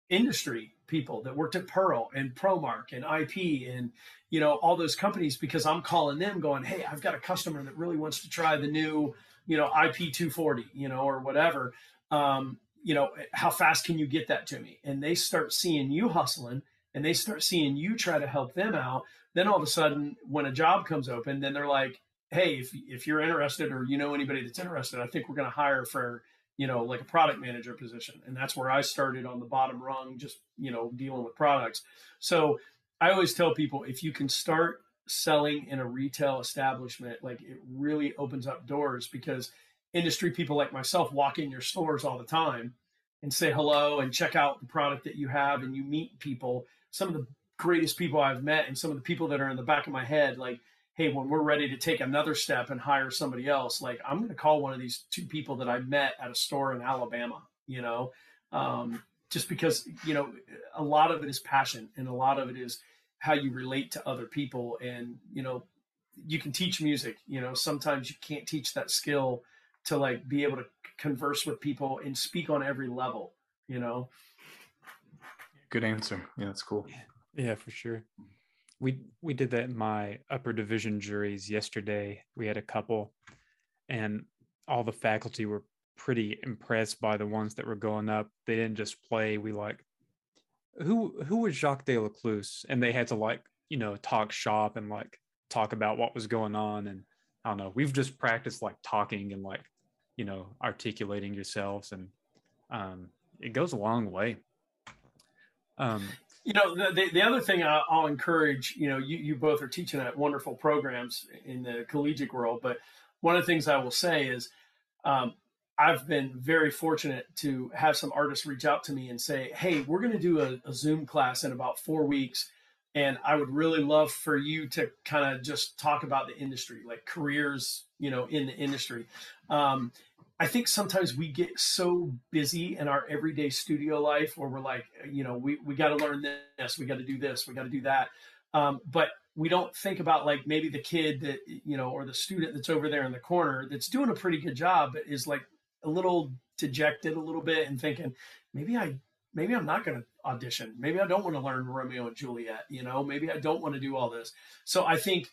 industry people that worked at Pearl and Promark and I P and, you know, all those companies, because I'm calling them going, hey, I've got a customer that really wants to try the new, you know, I P two forty, you know, or whatever. Um, you know, how fast can you get that to me? And they start seeing you hustling, and they start seeing you try to help them out. Then all of a sudden, when a job comes open, then they're like, hey, if, if you're interested, or you know anybody that's interested, I think we're going to hire for, you know, like a product manager position. And that's where I started on the bottom rung, just, you know, dealing with products. So I always tell people, if you can start selling in a retail establishment, like it really opens up doors, because industry people like myself walk in your stores all the time and say hello and check out the product that you have, and you meet people. Some of the greatest people I've met, and some of the people that are in the back of my head, like, hey, when we're ready to take another step and hire somebody else, like I'm going to call one of these two people that I met at a store in Alabama, you know, um, just because, you know, a lot of it is passion, and a lot of it is how you relate to other people. And, you know, you can teach music, you know, sometimes you can't teach that skill to like be able to converse with people and speak on every level, you know? Good answer. Yeah, that's cool. Yeah, for sure. We we did that in my upper division juries yesterday. We had a couple, and all the faculty were pretty impressed by the ones that were going up. They didn't just play. We like, who who was Jacques de la Cluse? And they had to like, you know, talk shop and like talk about what was going on. And I don't know, we've just practiced like talking and like, you know, articulating yourselves, and um, it goes a long way. Um, you know, the, the, the other thing I'll, I'll encourage, you know, you, you both are teaching at wonderful programs in the collegiate world, but one of the things I will say is um, I've been very fortunate to have some artists reach out to me and say, hey, we're going to do a, a Zoom class in about four weeks. And I would really love for you to kind of just talk about the industry, like careers, you know, in the industry. Um, I think sometimes we get so busy in our everyday studio life where we're like, you know, we, we got to learn this, we got to do this, we got to do that. Um, but we don't think about like maybe the kid that, you know, or the student that's over there in the corner that's doing a pretty good job, but is like a little dejected a little bit and thinking, maybe I Maybe I'm not going to audition. Maybe I don't want to learn Romeo and Juliet, you know, maybe I don't want to do all this. So I think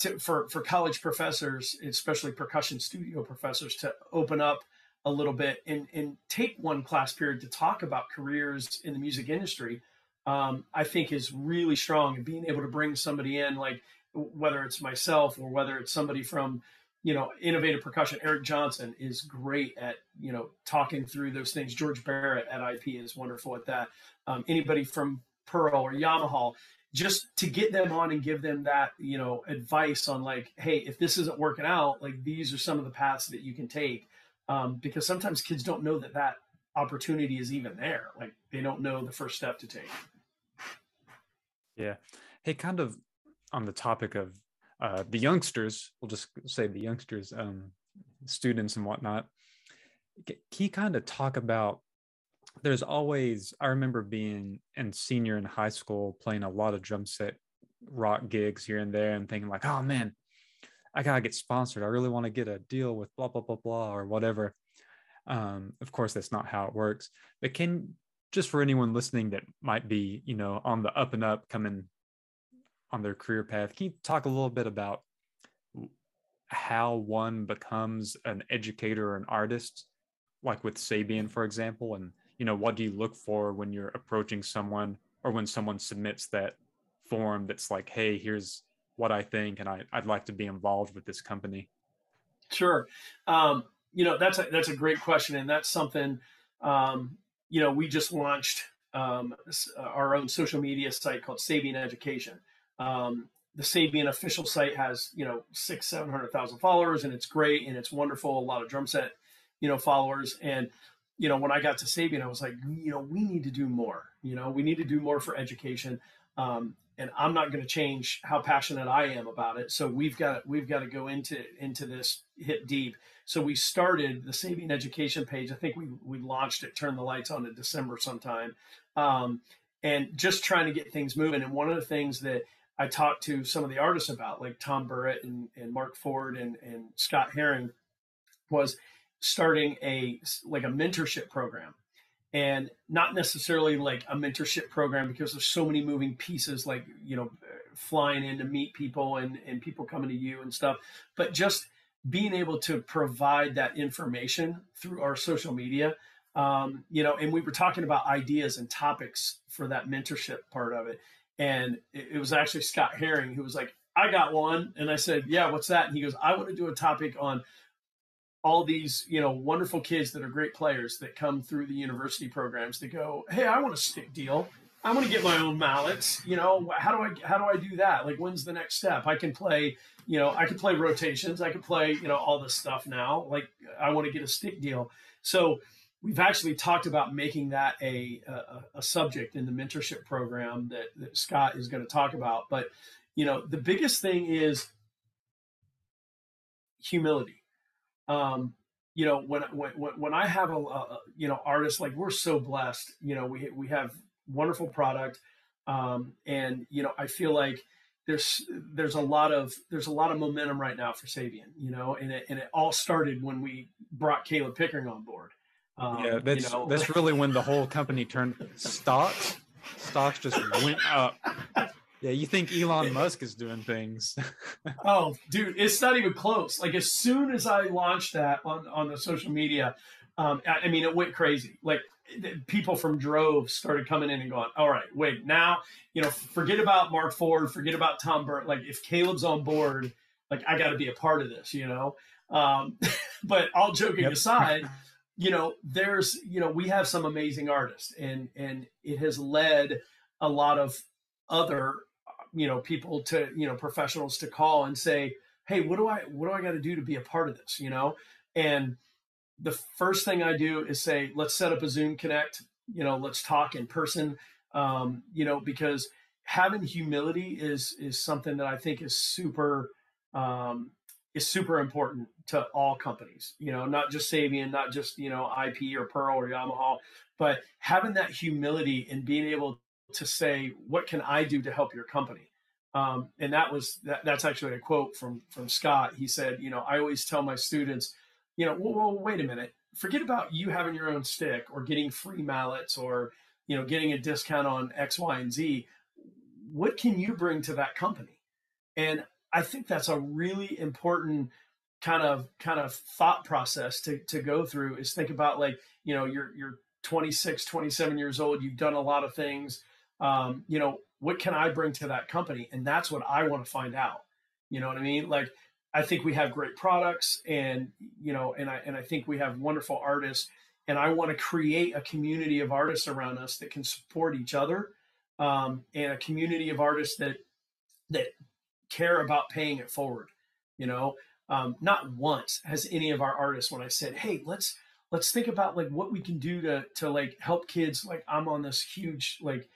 to, for, for college professors, especially percussion studio professors, to open up a little bit and, and take one class period to talk about careers in the music industry, um, I think is really strong. And being able to bring somebody in, like whether it's myself or whether it's somebody from, you know, innovative percussion. Eric Johnson is great at, you know, talking through those things. George Barrett at I P is wonderful at that. Um, anybody from Pearl or Yamaha, just to get them on and give them that, you know, advice on like, hey, if this isn't working out, like these are some of the paths that you can take. Um, because sometimes kids don't know that that opportunity is even there. Like, they don't know the first step to take. Yeah. Hey, kind of on the topic of uh, the youngsters, we'll just say the youngsters, um, students and whatnot, can you kind of talk about, there's always, I remember being in senior in high school, playing a lot of drum set rock gigs here and there and thinking like, oh man, I gotta get sponsored. I really want to get a deal with blah, blah, blah, blah, or whatever. Um, of course, that's not how it works, but can, just for anyone listening that might be, you know, on the up and up coming on their career path, can you talk a little bit about how one becomes an educator or an artist, like with Sabian, for example, and, you know, what do you look for when you're approaching someone or when someone submits that form that's like, hey, here's what I think, and I, I'd like to be involved with this company? Sure. Um, you know, that's a, that's a great question. And that's something, um, you know, we just launched um, our own social media site called Sabian Education. Um, the Sabian official site has, you know, six, seven hundred thousand followers, and it's great and it's wonderful. A lot of drum set, you know, followers. And, you know, when I got to Sabian, I was like, you know, we need to do more, you know, we need to do more for education. Um, and I'm not going to change how passionate I am about it. So we've got, we've got to go into, into this hit deep. So we started the Sabian Education page. I think we, we launched it, turned the lights on in December sometime. Um, and just trying to get things moving. And one of the things that I talked to some of the artists about, like Tom Burritt and, and Mark Ford and, and Scott Herring, was starting a, like a mentorship program, and not necessarily like a mentorship program because there's so many moving pieces, like, you know, flying in to meet people and, and people coming to you and stuff, but just being able to provide that information through our social media. Um, you know, and we were talking about ideas and topics for that mentorship part of it. And it, it was actually Scott Herring who was like, I got one. And I said, yeah, what's that? And he goes, I want to do a topic on all these, you know, wonderful kids that are great players that come through the university programs to go, hey, I want a stick deal. I want to get my own mallets. You know, how do I, how do I do that? Like, when's the next step? I can play, you know, I can play rotations. I can play, you know, all this stuff now. Like, I want to get a stick deal. So we've actually talked about making that a, a, a subject in the mentorship program that, that Scott is going to talk about. But, you know, the biggest thing is humility. Um, you know, when, when, when I have a, a, you know, artists, like, we're so blessed, you know, we, we have wonderful product. Um, and, you know, I feel like there's, there's a lot of, there's a lot of momentum right now for Sabian, you know, and it, and it all started when we brought Caleb Pickering on board. Um, yeah, that's, you know, that's really when the whole company turned. Stocks, stocks just went up. Yeah, you think Elon Musk is doing things. Oh, dude, it's not even close. Like, as soon as I launched that on, on the social media, um, I, I mean, it went crazy. Like, people from droves started coming in and going, all right, wait, now, you know, forget about Mark Ford, forget about Tom Burritt. Like, if Caleb's on board, like, I got to be a part of this, you know? Um, but all joking yep. aside, you know, there's, you know, we have some amazing artists, and, and it has led a lot of other, you know, people to, you know, professionals to call and say, hey, what do I, what do I got to do to be a part of this? You know? And the first thing I do is say, let's set up a Zoom connect, you know, let's talk in person. Um, you know, because having humility is, is something that I think is super, um, is super important to all companies, you know, not just Sabian, not just, you know, I P or Pearl or Yamaha, but having that humility and being able to say, what can I do to help your company? Um, and that was, that, that's actually a quote from, from Scott. He said, you know, I always tell my students, you know, well, well, wait a minute, forget about you having your own stick or getting free mallets or, you know, getting a discount on X, Y, and Z. What can you bring to that company? And I think that's a really important kind of, kind of thought process to, to go through, is think about, like, you know, you're, you're twenty-six, twenty-seven years old, you've done a lot of things. Um, you know, what can I bring to that company? And that's what I want to find out. You know what I mean? Like, I think we have great products, and, you know, and I, and I think we have wonderful artists, and I want to create a community of artists around us that can support each other. Um, and a community of artists that, that care about paying it forward. You know, um, not once has any of our artists, when I said, hey, let's, let's think about like what we can do to, to like help kids. Like I'm on this huge, like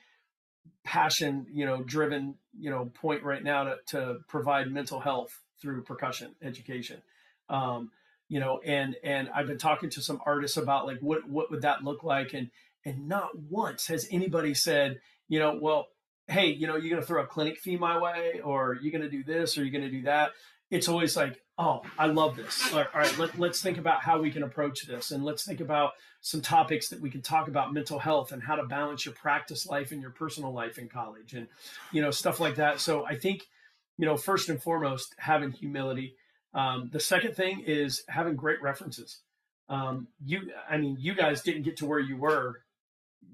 passion, you know, driven, you know, point right now to, to provide mental health through percussion education. Um, you know, and, and I've been talking to some artists about like, what, what would that look like? And, and not once has anybody said, you know, well, hey, you know, you're going to throw a clinic fee my way, or you're going to do this, or you're going to do that. It's always like, oh, I love this. All right, let, let's think about how we can approach this. And let's think about some topics that we can talk about mental health and how to balance your practice life and your personal life in college and, you know, stuff like that. So I think, you know, first and foremost, having humility. Um, the second thing is having great references. Um, you, I mean, you guys didn't get to where you were,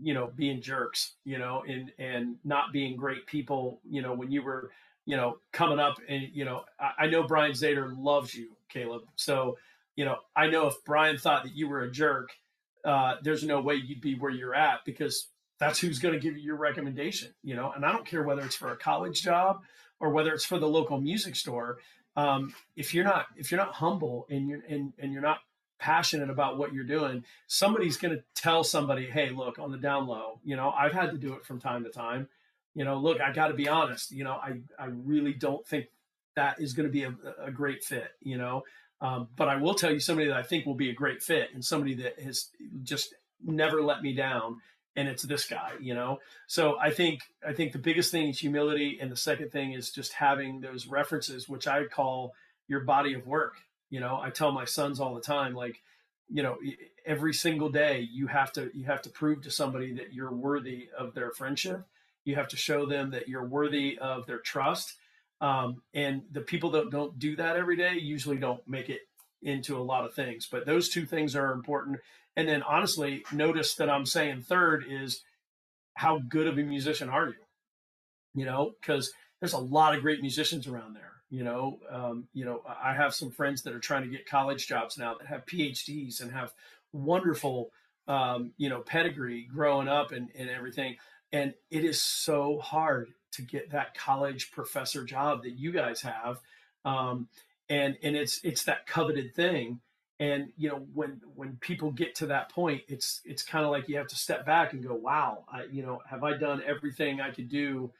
you know, being jerks, you know, and, and not being great people, you know, when you were, you know, coming up. And, you know, I, I know Brian Zader loves you, Caleb. So, you know, I know if Brian thought that you were a jerk, uh, there's no way you'd be where you're at, because that's who's going to give you your recommendation, you know, and I don't care whether it's for a college job or whether it's for the local music store. Um, if you're not, if you're not humble and you're, and, and you're not passionate about what you're doing, somebody's going to tell somebody, hey, look, on the down low, you know, I've had to do it from time to time. You know, look, I got to be honest, you know, I, I really don't think that is going to be a, a great fit, you know, um, but I will tell you somebody that I think will be a great fit and somebody that has just never let me down. And it's this guy, you know? So I think, I think the biggest thing is humility. And the second thing is just having those references, which I call your body of work. You know, I tell my sons all the time, like, you know, every single day you have to, you have to prove to somebody that you're worthy of their friendship. You have to show them that you're worthy of their trust. Um, and the people that don't do that every day usually don't make it into a lot of things, but those two things are important. And then honestly, notice that I'm saying third is how good of a musician are you? You know, because there's a lot of great musicians around there. You know, um, you know, I have some friends that are trying to get college jobs now that have P H Ds and have wonderful, um, you know, pedigree growing up and, and everything. And it is so hard to get that college professor job that you guys have. Um, and, and it's, it's that coveted thing. And, you know, when, when people get to that point, it's, it's kind of like you have to step back and go, wow, I, you know, have I done everything I could do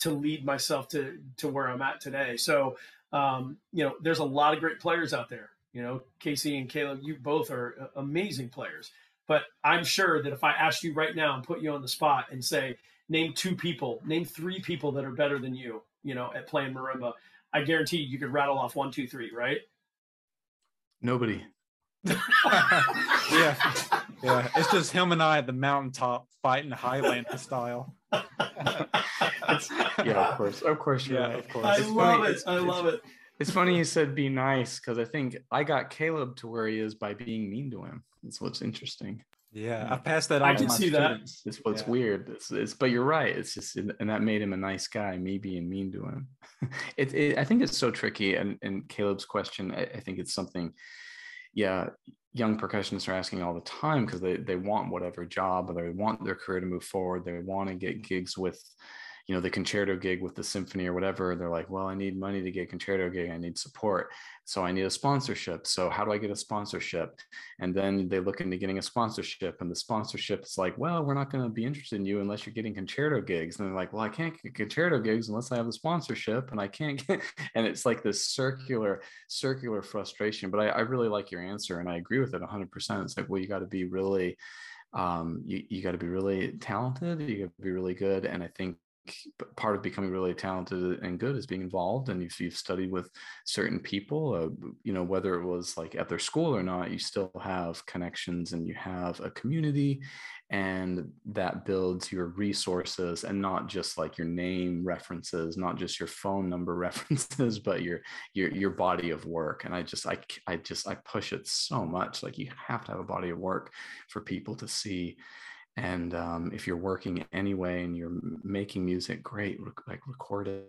to lead myself to, to where I'm at today? So, um, you know, there's a lot of great players out there, you know, Casey and Caleb, you both are amazing players, but I'm sure that if I asked you right now and put you on the spot and say, name two people, name three people that are better than you, you know, at playing marimba, I guarantee you could rattle off one, two, three, right? Nobody. yeah. Yeah. It's just him and I at the mountaintop fighting Highlander style. yeah, of course. Of course. You're yeah, right. of course. I it's love funny. it. It's, I love it. It's funny you said be nice, because I think I got Caleb to where he is by being mean to him. That's what's interesting. Yeah, I passed that on. I can see students. that. It's what's yeah. weird. It's, it's, but you're right. It's just, and that made him a nice guy, me being mean to him. it, it, I think it's so tricky. And, and Caleb's question, I, I think it's something, yeah, young percussionists are asking all the time, because they, they want whatever job, or they want their career to move forward. They want to get gigs with, you know, the concerto gig with the symphony or whatever. They're like, well, I need money to get a concerto gig. I need support. So I need a sponsorship. So how do I get a sponsorship? And then they look into getting a sponsorship, and the sponsorship is like, well, we're not going to be interested in you unless you're getting concerto gigs. And they're like, well, I can't get concerto gigs unless I have a sponsorship, and I can't get, and it's like this circular, circular frustration. But I, I really like your answer, and I agree with it one hundred percent. It's like, well, you got to be really, um, you, you got to be really talented. You got to be really good. And I think part of becoming really talented and good is being involved. And if you've studied with certain people, uh, you know, whether it was like at their school or not, you still have connections and you have a community, and that builds your resources, and not just like your name references, not just your phone number references, but your, your, your body of work. And I just, I, I just, I push it so much. Like, you have to have a body of work for people to see. And um, if you're working anyway and you're making music, great, rec- like record it,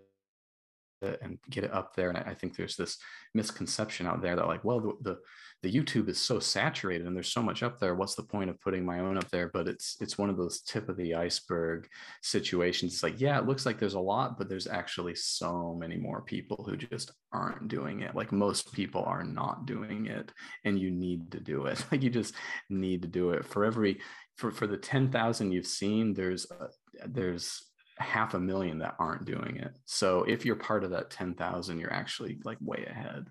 it and get it up there. And I, I think there's this misconception out there that like, well, the, the the YouTube is so saturated and there's so much up there. What's the point of putting my own up there? But it's it's one of those tip of the iceberg situations. It's like, yeah, it looks like there's a lot, but there's actually so many more people who just aren't doing it. Like most people are not doing it, and you need to do it. Like you just need to do it. For every for for the ten thousand you've seen, there's a, there's half a million that aren't doing it. So if you're part of that ten thousand, you're actually like way ahead.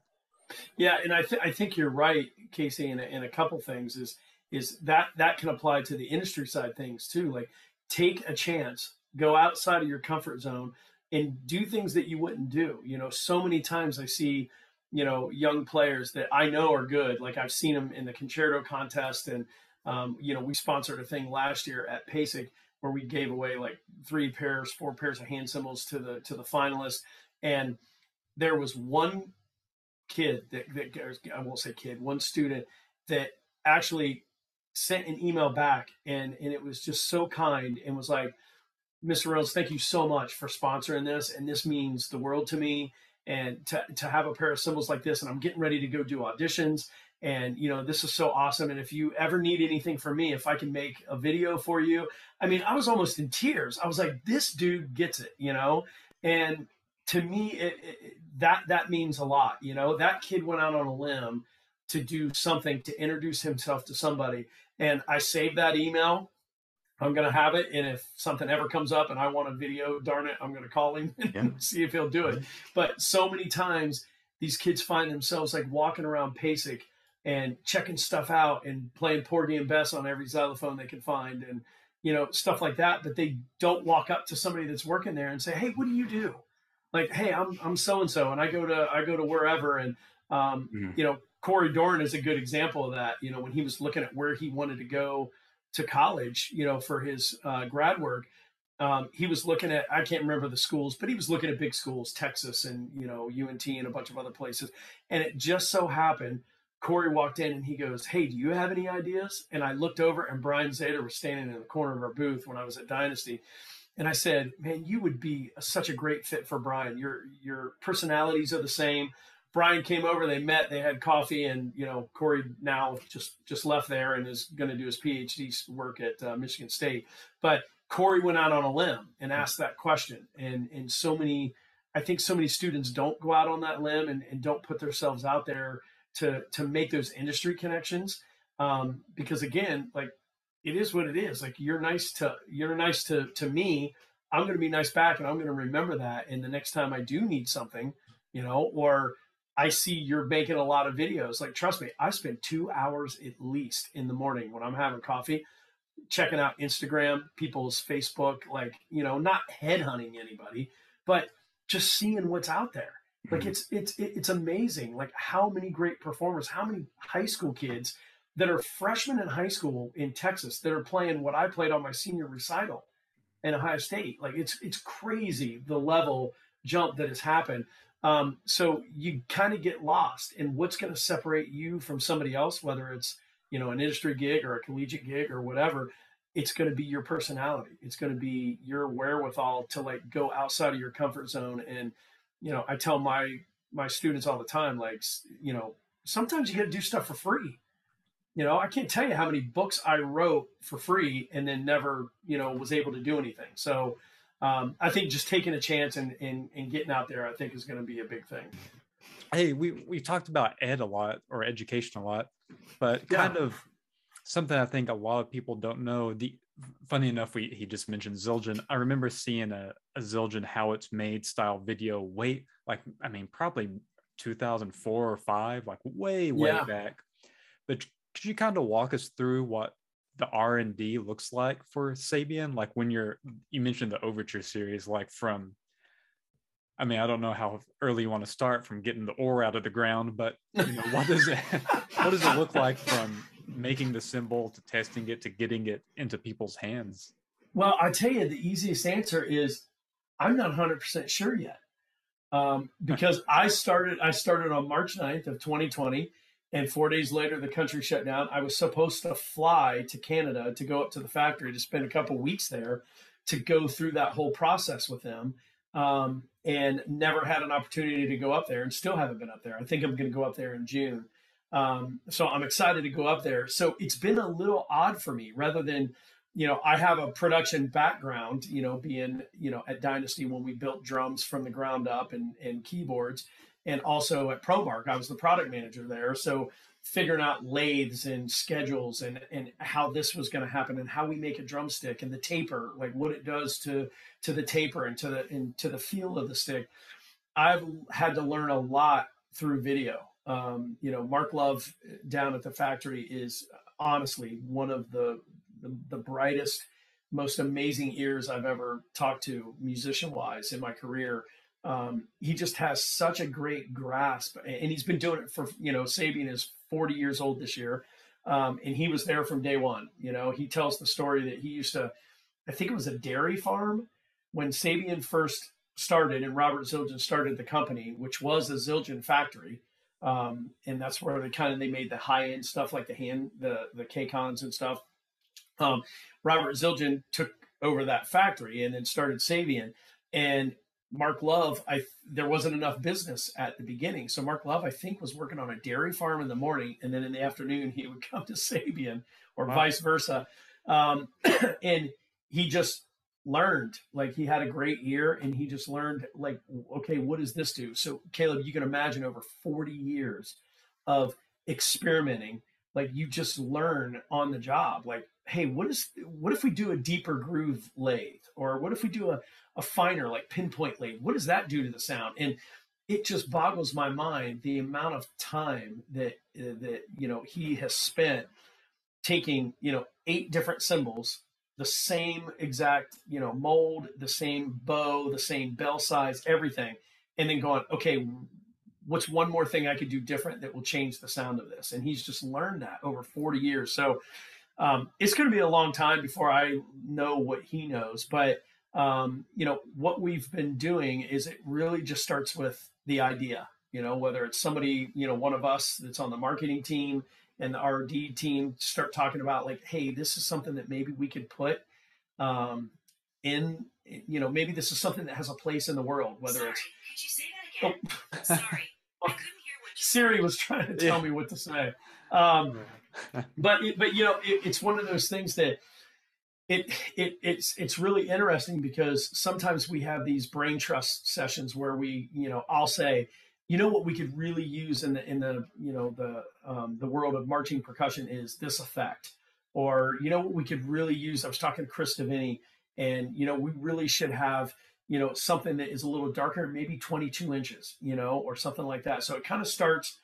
Yeah. And I, th I think you're right, Casey. And, and a couple things is, is that that can apply to the industry side things too. Like take a chance, go outside of your comfort zone and do things that you wouldn't do. You know, so many times I see, you know, young players that I know are good. Like I've seen them in the concerto contest and, um, you know, we sponsored a thing last year at PASIC where we gave away like three pairs, four pairs of hand cymbals to the to the finalists. And there was one kid that, that I won't say kid, one student that actually sent an email back and, and it was just so kind and was like, Mister Reynolds, thank you so much for sponsoring this. And this means the world to me. And to, to have a pair of cymbals like this, and I'm getting ready to go do auditions. And, you know, this is so awesome. And if you ever need anything from me, if I can make a video for you, I mean, I was almost in tears. I was like, this dude gets it, you know? And to me, it, it, that, that means a lot. You know, that kid went out on a limb to do something, to introduce himself to somebody. And I saved that email. I'm going to have it. And if something ever comes up and I want a video, darn it, I'm going to call him and yeah. see if he'll do it. But so many times these kids find themselves like walking around PASIC and checking stuff out and playing Porgy and Bess on every xylophone they can find and, you know, stuff like that. But they don't walk up to somebody that's working there and say, hey, what do you do? Like, hey, I'm, I'm so-and-so and I go to, I go to wherever. And, um, mm-hmm. you know, Corey Dorn is a good example of that. You know, when he was looking at where he wanted to go to college, you know, for his uh, grad work, um, he was looking at, I can't remember the schools, but he was looking at big schools, Texas and, you know, U N T and a bunch of other places. And it just so happened Corey walked in and he goes, hey, do you have any ideas? And I looked over and Brian Zader was standing in the corner of our booth when I was at Dynasty. And I said, man, you would be a, such a great fit for Brian. Your, your personalities are the same. Brian came over, they met, they had coffee, and, you know, Corey now just, just left there and is going to do his PhD work at uh, Michigan State. But Corey went out on a limb and asked that question. And, and so many, I think so many students don't go out on that limb and, and don't put themselves out there to, to make those industry connections. Um, because again, like it is what it is. Like you're nice to, you're nice to, to me, I'm going to be nice back and I'm going to remember that. And the next time I do need something, you know, or I see you're making a lot of videos. Like, trust me, I spend two hours at least in the morning when I'm having coffee, checking out Instagram, people's Facebook, like, you know, not headhunting anybody, but just seeing what's out there. Like it's, it's, it's amazing. Like how many great performers, how many high school kids that are freshmen in high school in Texas that are playing what I played on my senior recital in Ohio State. Like it's, it's crazy the level jump that has happened. Um, so you kind of get lost in what's going to separate you from somebody else, whether it's, you know, an industry gig or a collegiate gig or whatever. It's going to be your personality. It's going to be your wherewithal to like go outside of your comfort zone. And, you know, I tell my, my students all the time, like, you know, sometimes you got to do stuff for free. You know, I can't tell you how many books I wrote for free and then never, you know, was able to do anything. So, um, I think just taking a chance and, and, and getting out there, I think is going to be a big thing. Hey, we, we talked about ed a lot or education a lot, but yeah. kind of something I think a lot of people don't know. The, funny enough, we, he just mentioned Zildjian. I remember seeing a, a Zildjian How It's Made style video way, like, I mean, probably two thousand four or five, like way, way yeah. back. But could you kind of walk us through what the R and D looks like for Sabian? Like when you're, you mentioned the Overture series, like from, I mean, I don't know how early you want to start from getting the ore out of the ground, but you know, what does it, what does it look like from making the cymbal to testing it to getting it into people's hands? Well, I tell you, the easiest answer is I'm not one hundred percent sure yet, um, because I started I started on March ninth of twenty twenty, and four days later the country shut down. I was supposed to fly to Canada to go up to the factory to spend a couple weeks there to go through that whole process with them. um, and never had an opportunity to go up there, and still haven't been up there. I think I'm going to go up there in June. Um, so I'm excited to go up there. So it's been a little odd for me, rather than, you know, I have a production background, you know, being, you know, at Dynasty when we built drums from the ground up and, and keyboards, and also at Promark, I was the product manager there. So figuring out lathes and schedules and, and how this was going to happen and how we make a drumstick and the taper, like what it does to, to the taper and to the, and to the feel of the stick. I've had to learn a lot through video. Um, you know, Mark Love down at the factory is honestly one of the, the, the brightest, most amazing ears I've ever talked to musician wise in my career. Um, he just has such a great grasp, and he's been doing it for, you know, Sabian is forty years old this year. Um, and he was there from day one. You know, he tells the story that he used to, I think it was a dairy farm when Sabian first started and Robert Zildjian started the company, which was a Zildjian factory. Um, and that's where they kind of, they made the high end stuff like the hand, the, the K-Cons and stuff. Um, Robert Zildjian took over that factory and then started Sabian, and Mark Love, I, there wasn't enough business at the beginning. So Mark Love, I think, was working on a dairy farm in the morning, and then in the afternoon, he would come to Sabian, or wow, vice versa. Um, and he just learned, like he had a great year, and he just learned, like, okay, what does this do? So Caleb, you can imagine over forty years of experimenting, like you just learn on the job, like, hey, what is, what if we do a deeper groove lathe? Or what if we do a, a finer, like pinpoint lathe? What does that do to the sound? And it just boggles my mind the amount of time that, that, you know, he has spent taking, you know, eight different cymbals, the same exact, you know, mold, the same bow, the same bell size, everything. And then going, okay, what's one more thing I could do different that will change the sound of this? And he's just learned that over forty years. So, Um, it's going to be a long time before I know what he knows, but, um, you know, what we've been doing is it really just starts with the idea, you know, whether it's somebody, you know, one of us that's on the marketing team and the R and D team start talking about like, hey, this is something that maybe we could put, um, in, you know, maybe this is something that has a place in the world, whether Sorry, it's, could you say that again? Oh. Sorry, I couldn't hear what you Siri said. Was trying to tell yeah. me what to say. Um, but, it, but, you know, it, it's one of those things that it, it, it's, it's really interesting because sometimes we have these brain trust sessions where we, you know, I'll say, you know, what we could really use in the, in the, you know, the, um, the world of marching percussion is this effect, or, you know, what we could really use. I was talking to Chris Deviney, and, you know, we really should have, you know, something that is a little darker, maybe twenty-two inches, you know, or something like that. So it kind of starts,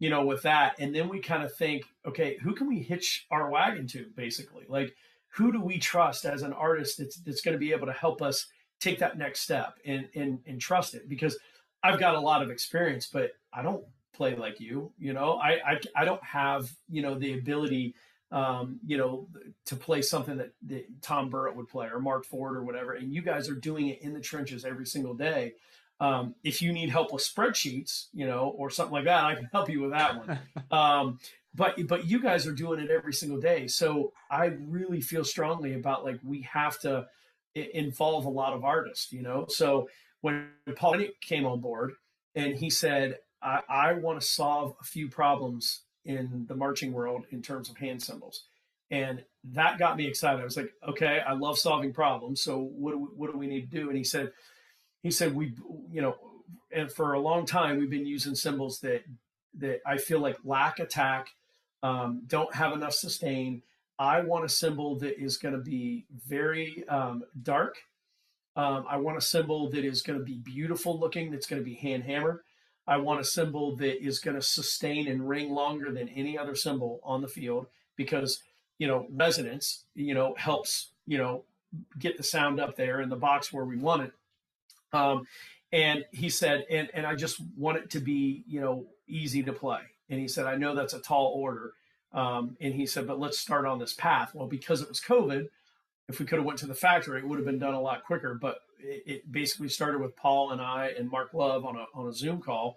you know, with that. And then we kind of think, okay, who can we hitch our wagon to, basically? Like, who do we trust as an artist that's, that's going to be able to help us take that next step and, and, and trust it? Because I've got a lot of experience, but I don't play like you, you know, I, I, I don't have, you know, the ability, um, you know, to play something that, that Tom Burritt would play or Mark Ford or whatever. And you guys are doing it in the trenches every single day. Um, if you need help with spreadsheets, you know, or something like that, I can help you with that one. Um, but, but you guys are doing it every single day. So I really feel strongly about like, we have to involve a lot of artists, you know? So when Paul Rennick came on board and he said, I, I want to solve a few problems in the marching world in terms of hand cymbals. And that got me excited. I was like, okay, I love solving problems. So what do we, what do we need to do? And he said, He said, we, you know, and for a long time, we've been using cymbals that, that I feel like lack attack, um, don't have enough sustain. I want a cymbal that is going to be very um, dark. Um, I want a cymbal that is going to be beautiful looking, that's going to be hand hammered. I want a cymbal that is going to sustain and ring longer than any other cymbal on the field because, you know, resonance, you know, helps, you know, get the sound up there in the box where we want it. Um, and he said, and, and I just want it to be, you know, easy to play. And he said, I know that's a tall order. Um, and he said, but let's start on this path. Well, because it was COVID, if we could have went to the factory, it would have been done a lot quicker, but it, it basically started with Paul and I and Mark Love on a, on a Zoom call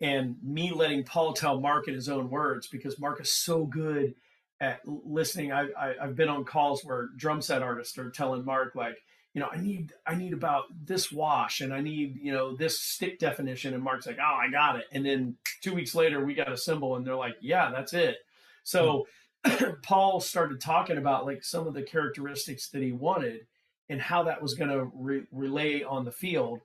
and me letting Paul tell Mark in his own words, because Mark is so good at listening. I, I I've been on calls where drum set artists are telling Mark, like, you know, I need, I need about this wash and I need, you know, this stick definition. And Mark's like, oh, I got it. And then two weeks later we got a symbol and they're like, yeah, that's it. So mm-hmm. Paul started talking about like some of the characteristics that he wanted and how that was going to re- relay on the field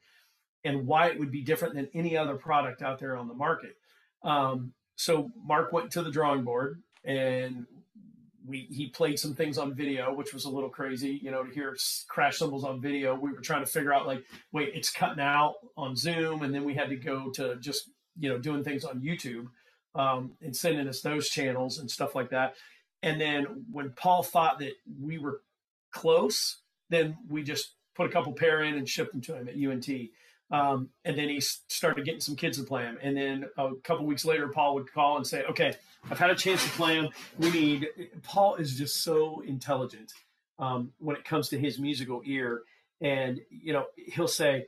and why it would be different than any other product out there on the market. Um, so Mark went to the drawing board and we, he played some things on video, which was a little crazy, you know, to hear crash cymbals on video. We were trying to figure out like, wait, it's cutting out on Zoom. And then we had to go to just, you know, doing things on YouTube um, and sending us those channels and stuff like that. And then when Paul thought that we were close, then we just put a couple pair in and shipped them to him at U N T. Um, and then he started getting some kids to play him. And then a couple weeks later, Paul would call and say, okay, I've had a chance to play him. We need, Paul is just so intelligent um, when it comes to his musical ear. And, you know, he'll say,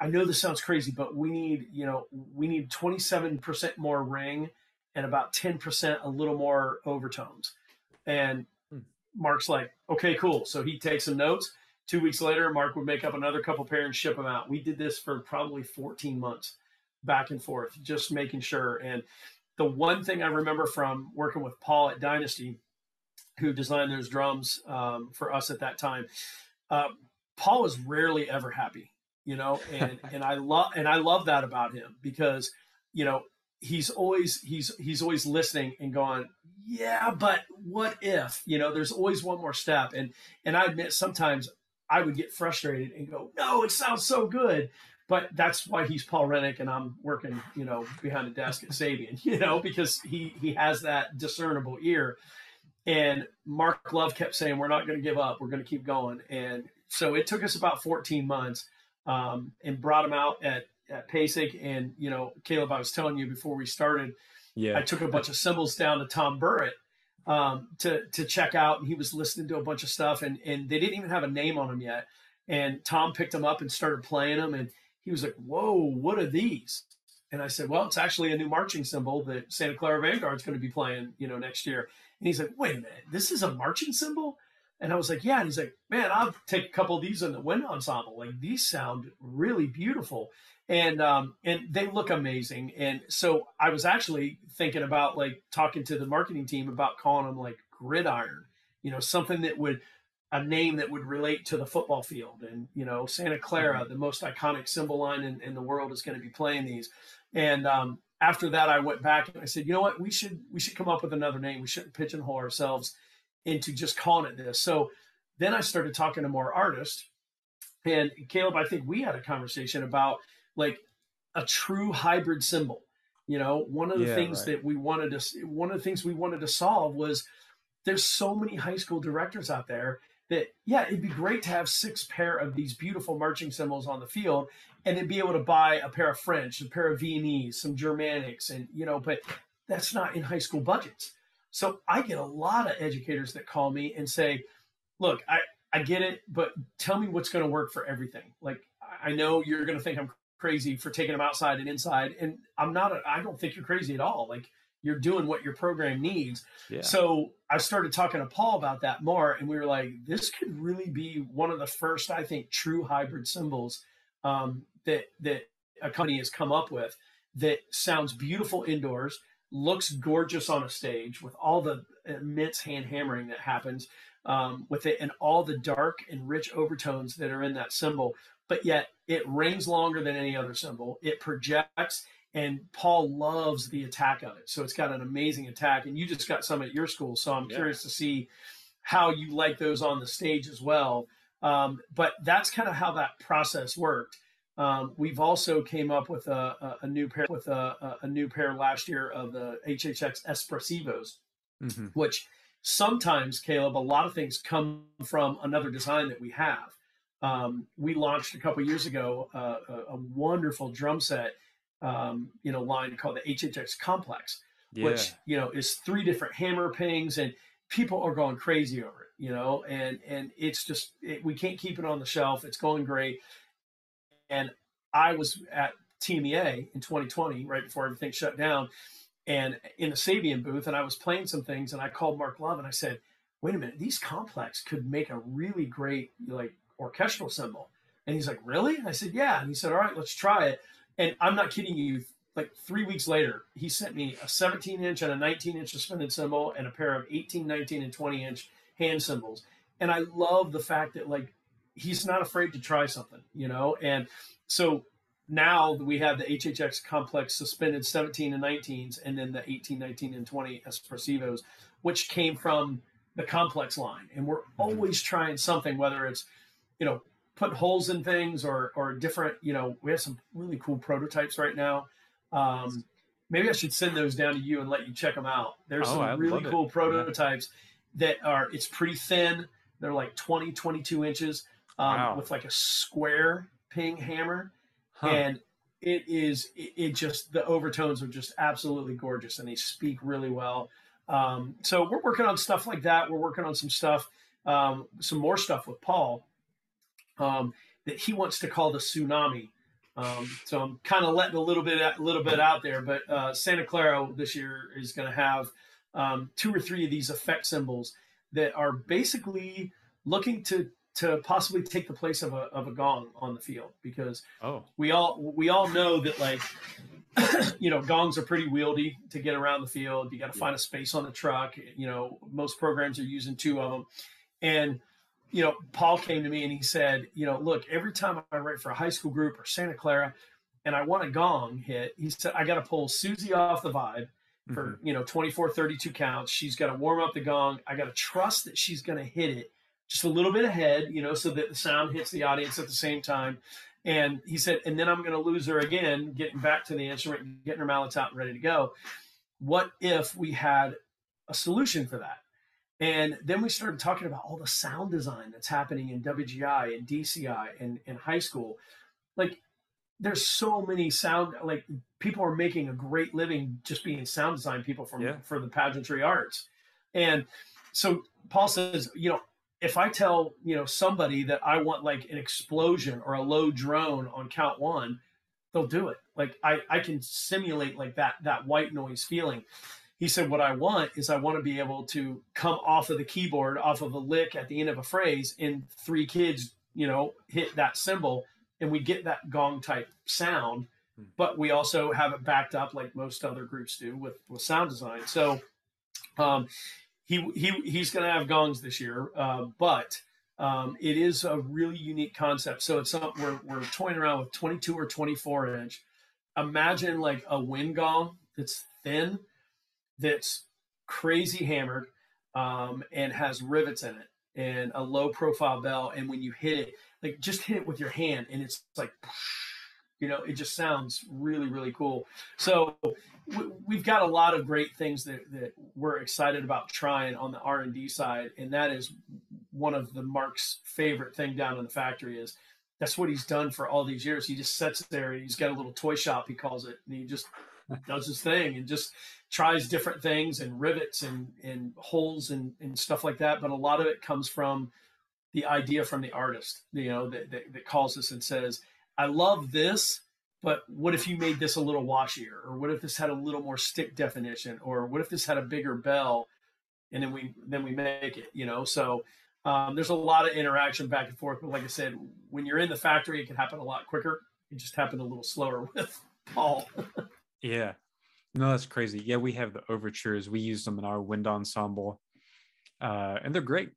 I know this sounds crazy, but we need, you know, we need twenty-seven percent more ring and about ten percent a little more overtones. And Mark's like, okay, cool. So he takes some notes. Two weeks later, Mark would make up another couple pair and ship them out. We did this for probably fourteen months back and forth, just making sure. And the one thing I remember from working with Paul at Dynasty, who designed those drums um, for us at that time, uh, Paul was rarely ever happy, you know, and, and I love, and I love that about him because, you know, he's always, he's, he's always listening and going, yeah, but what if, you know, there's always one more step. And, and I admit sometimes I would get frustrated and go, no, it sounds so good. But that's why he's Paul Rennick and I'm working, you know, behind a desk at Sabian, you know, because he, he has that discernible ear. And Mark Love kept saying, we're not going to give up. We're going to keep going. And so it took us about fourteen months um, and brought him out at, at PASIC. And, you know, Caleb, I was telling you before we started, yeah, I took a bunch of cymbals down to Tom Burritt um, to, to check out. And he was listening to a bunch of stuff and, and they didn't even have a name on them yet. And Tom picked them up and started playing them. And he was like, whoa, what are these? And I said, well, it's actually a new marching cymbal that Santa Clara Vanguard's going to be playing, you know, next year. And he's like, wait a minute, this is a marching cymbal? And I was like, yeah. And he's like, man, I'll take a couple of these in the wind ensemble. Like these sound really beautiful. And, um, and they look amazing. And so I was actually thinking about like talking to the marketing team about calling them like Gridiron, you know, something that would, a name that would relate to the football field. And, you know, Santa Clara, mm-hmm. the most iconic cymbal line in, in the world is going to be playing these. And, um, after that, I went back and I said, you know what, we should, we should come up with another name. We shouldn't pigeonhole ourselves into just calling it this. So then I started talking to more artists, and Caleb, I think we had a conversation about like a true hybrid cymbal. You know, one of the yeah, things right. that we wanted to, one of the things we wanted to solve was there's so many high school directors out there that, yeah, it'd be great to have six pair of these beautiful marching cymbals on the field and then be able to buy a pair of French, a pair of Viennese, some Germanics, and, you know, but that's not in high school budgets. So I get a lot of educators that call me and say, look, I, I get it, but tell me what's going to work for everything. Like, I know you're going to think I'm crazy for taking them outside and inside. And I'm not, a, I don't think you're crazy at all. Like you're doing what your program needs. Yeah. So I started talking to Paul about that more. And we were like, this could really be one of the first, I think, true hybrid cymbals um, that, that a company has come up with that sounds beautiful indoors, looks gorgeous on a stage with all the immense hand hammering that happens um, with it and all the dark and rich overtones that are in that cymbal. But yet it rings longer than any other cymbal. It projects, and Paul loves the attack of it. So it's got an amazing attack, and you just got some at your school. So I'm yeah. curious to see how you like those on the stage as well. Um, but that's kind of how that process worked. Um, we've also came up with a, a, a new pair with a, a new pair last year of the H H X Espressivos, mm-hmm. which sometimes, Caleb, a lot of things come from another design that we have. Um, we launched a couple years ago uh, a, a wonderful drum set, um, you know, line called the H H X Complex, yeah. which you know is three different hammer pings, and people are going crazy over it, you know, and and it's just it, we can't keep it on the shelf. It's going great. And I was at T M E A in twenty twenty, right before everything shut down, and in the Sabian booth, and I was playing some things, and I called Mark Love and I said, wait a minute, these complex could make a really great like orchestral cymbal. And he's like, really? I said, yeah. And he said, all right, let's try it. And I'm not kidding you. Like three weeks later, he sent me a seventeen inch and a nineteen inch suspended cymbal and a pair of eighteen, nineteen, and twenty inch hand cymbals. And I love the fact that like, he's not afraid to try something, you know? And so now we have the H H X complex suspended seventeen and nineteens, and then the eighteen, nineteen, and twenty Espressivos, which came from the complex line. And we're always trying something, whether it's, you know, put holes in things or, or different, you know, we have some really cool prototypes right now. Um, maybe I should send those down to you and let you check them out. There's oh, some I really cool prototypes yeah. that are, it's pretty thin. They're like twenty, twenty-two inches um, wow. with like a square ping hammer. Huh. And it is, it, it just, the overtones are just absolutely gorgeous and they speak really well. Um, so we're working on stuff like that. We're working on some stuff, um, some more stuff with Paul um, that he wants to call the tsunami. Um, so I'm kind of letting a little bit, a little bit out there, but uh, Santa Clara this year is going to have um, two or three of these effect cymbals that are basically looking to, to possibly take the place of a, of a gong on the field, because oh. we all, we all know that like, you know, gongs are pretty wieldy to get around the field. You got to yeah. find a space on the truck. You know, most programs are using two of them. And, you know, Paul came to me and he said, you know, look, every time I write for a high school group or Santa Clara and I want a gong hit, he said, I got to pull Susie off the vibe for, mm-hmm. you know, twenty-four, thirty-two counts. She's got to warm up the gong. I got to trust that she's going to hit it just a little bit ahead, you know, so that the sound hits the audience at the same time. And he said, and then I'm going to lose her again, getting back to the instrument, and getting her mallets out and ready to go. What if we had a solution for that? And then we started talking about all the sound design that's happening in W G I and D C I and in high school. Like there's so many sound, like people are making a great living just being sound design people from, yeah. for the pageantry arts. And so Paul says, you know, if I tell, you know, somebody that I want like an explosion or a low drone on count one, they'll do it. Like I, I can simulate like that, that white noise feeling. He said, what I want is I want to be able to come off of the keyboard, off of a lick at the end of a phrase, and three kids, you know, hit that cymbal and we get that gong type sound, but we also have it backed up like most other groups do with, with sound design. So, um, He, he he's going to have gongs this year, uh, but um, it is a really unique concept. So it's something we're, we're toying around with twenty-two or twenty-four inch. Imagine like a wind gong that's thin, that's crazy hammered, um, and has rivets in it, and a low profile bell. And when you hit it, like just hit it with your hand, and it's like, you know, it just sounds really, really cool. So we've got a lot of great things that, that we're excited about trying on the R and D side. And that is one of the Mark's favorite thing down in the factory is that's what he's done for all these years. He just sits there and he's got a little toy shop, he calls it, and he just does his thing and just tries different things and rivets and, and holes and, and stuff like that. But a lot of it comes from the idea from the artist, you know, that, that, that calls us and says, I love this, but what if you made this a little washier, or what if this had a little more stick definition, or what if this had a bigger bell, and then we, then we make it, you know? So um, there's a lot of interaction back and forth, but like I said, when you're in the factory, it can happen a lot quicker. It just happened a little slower with Paul. Yeah, no, that's crazy. Yeah, we have the overtures. We used them in our wind ensemble uh, and they're great.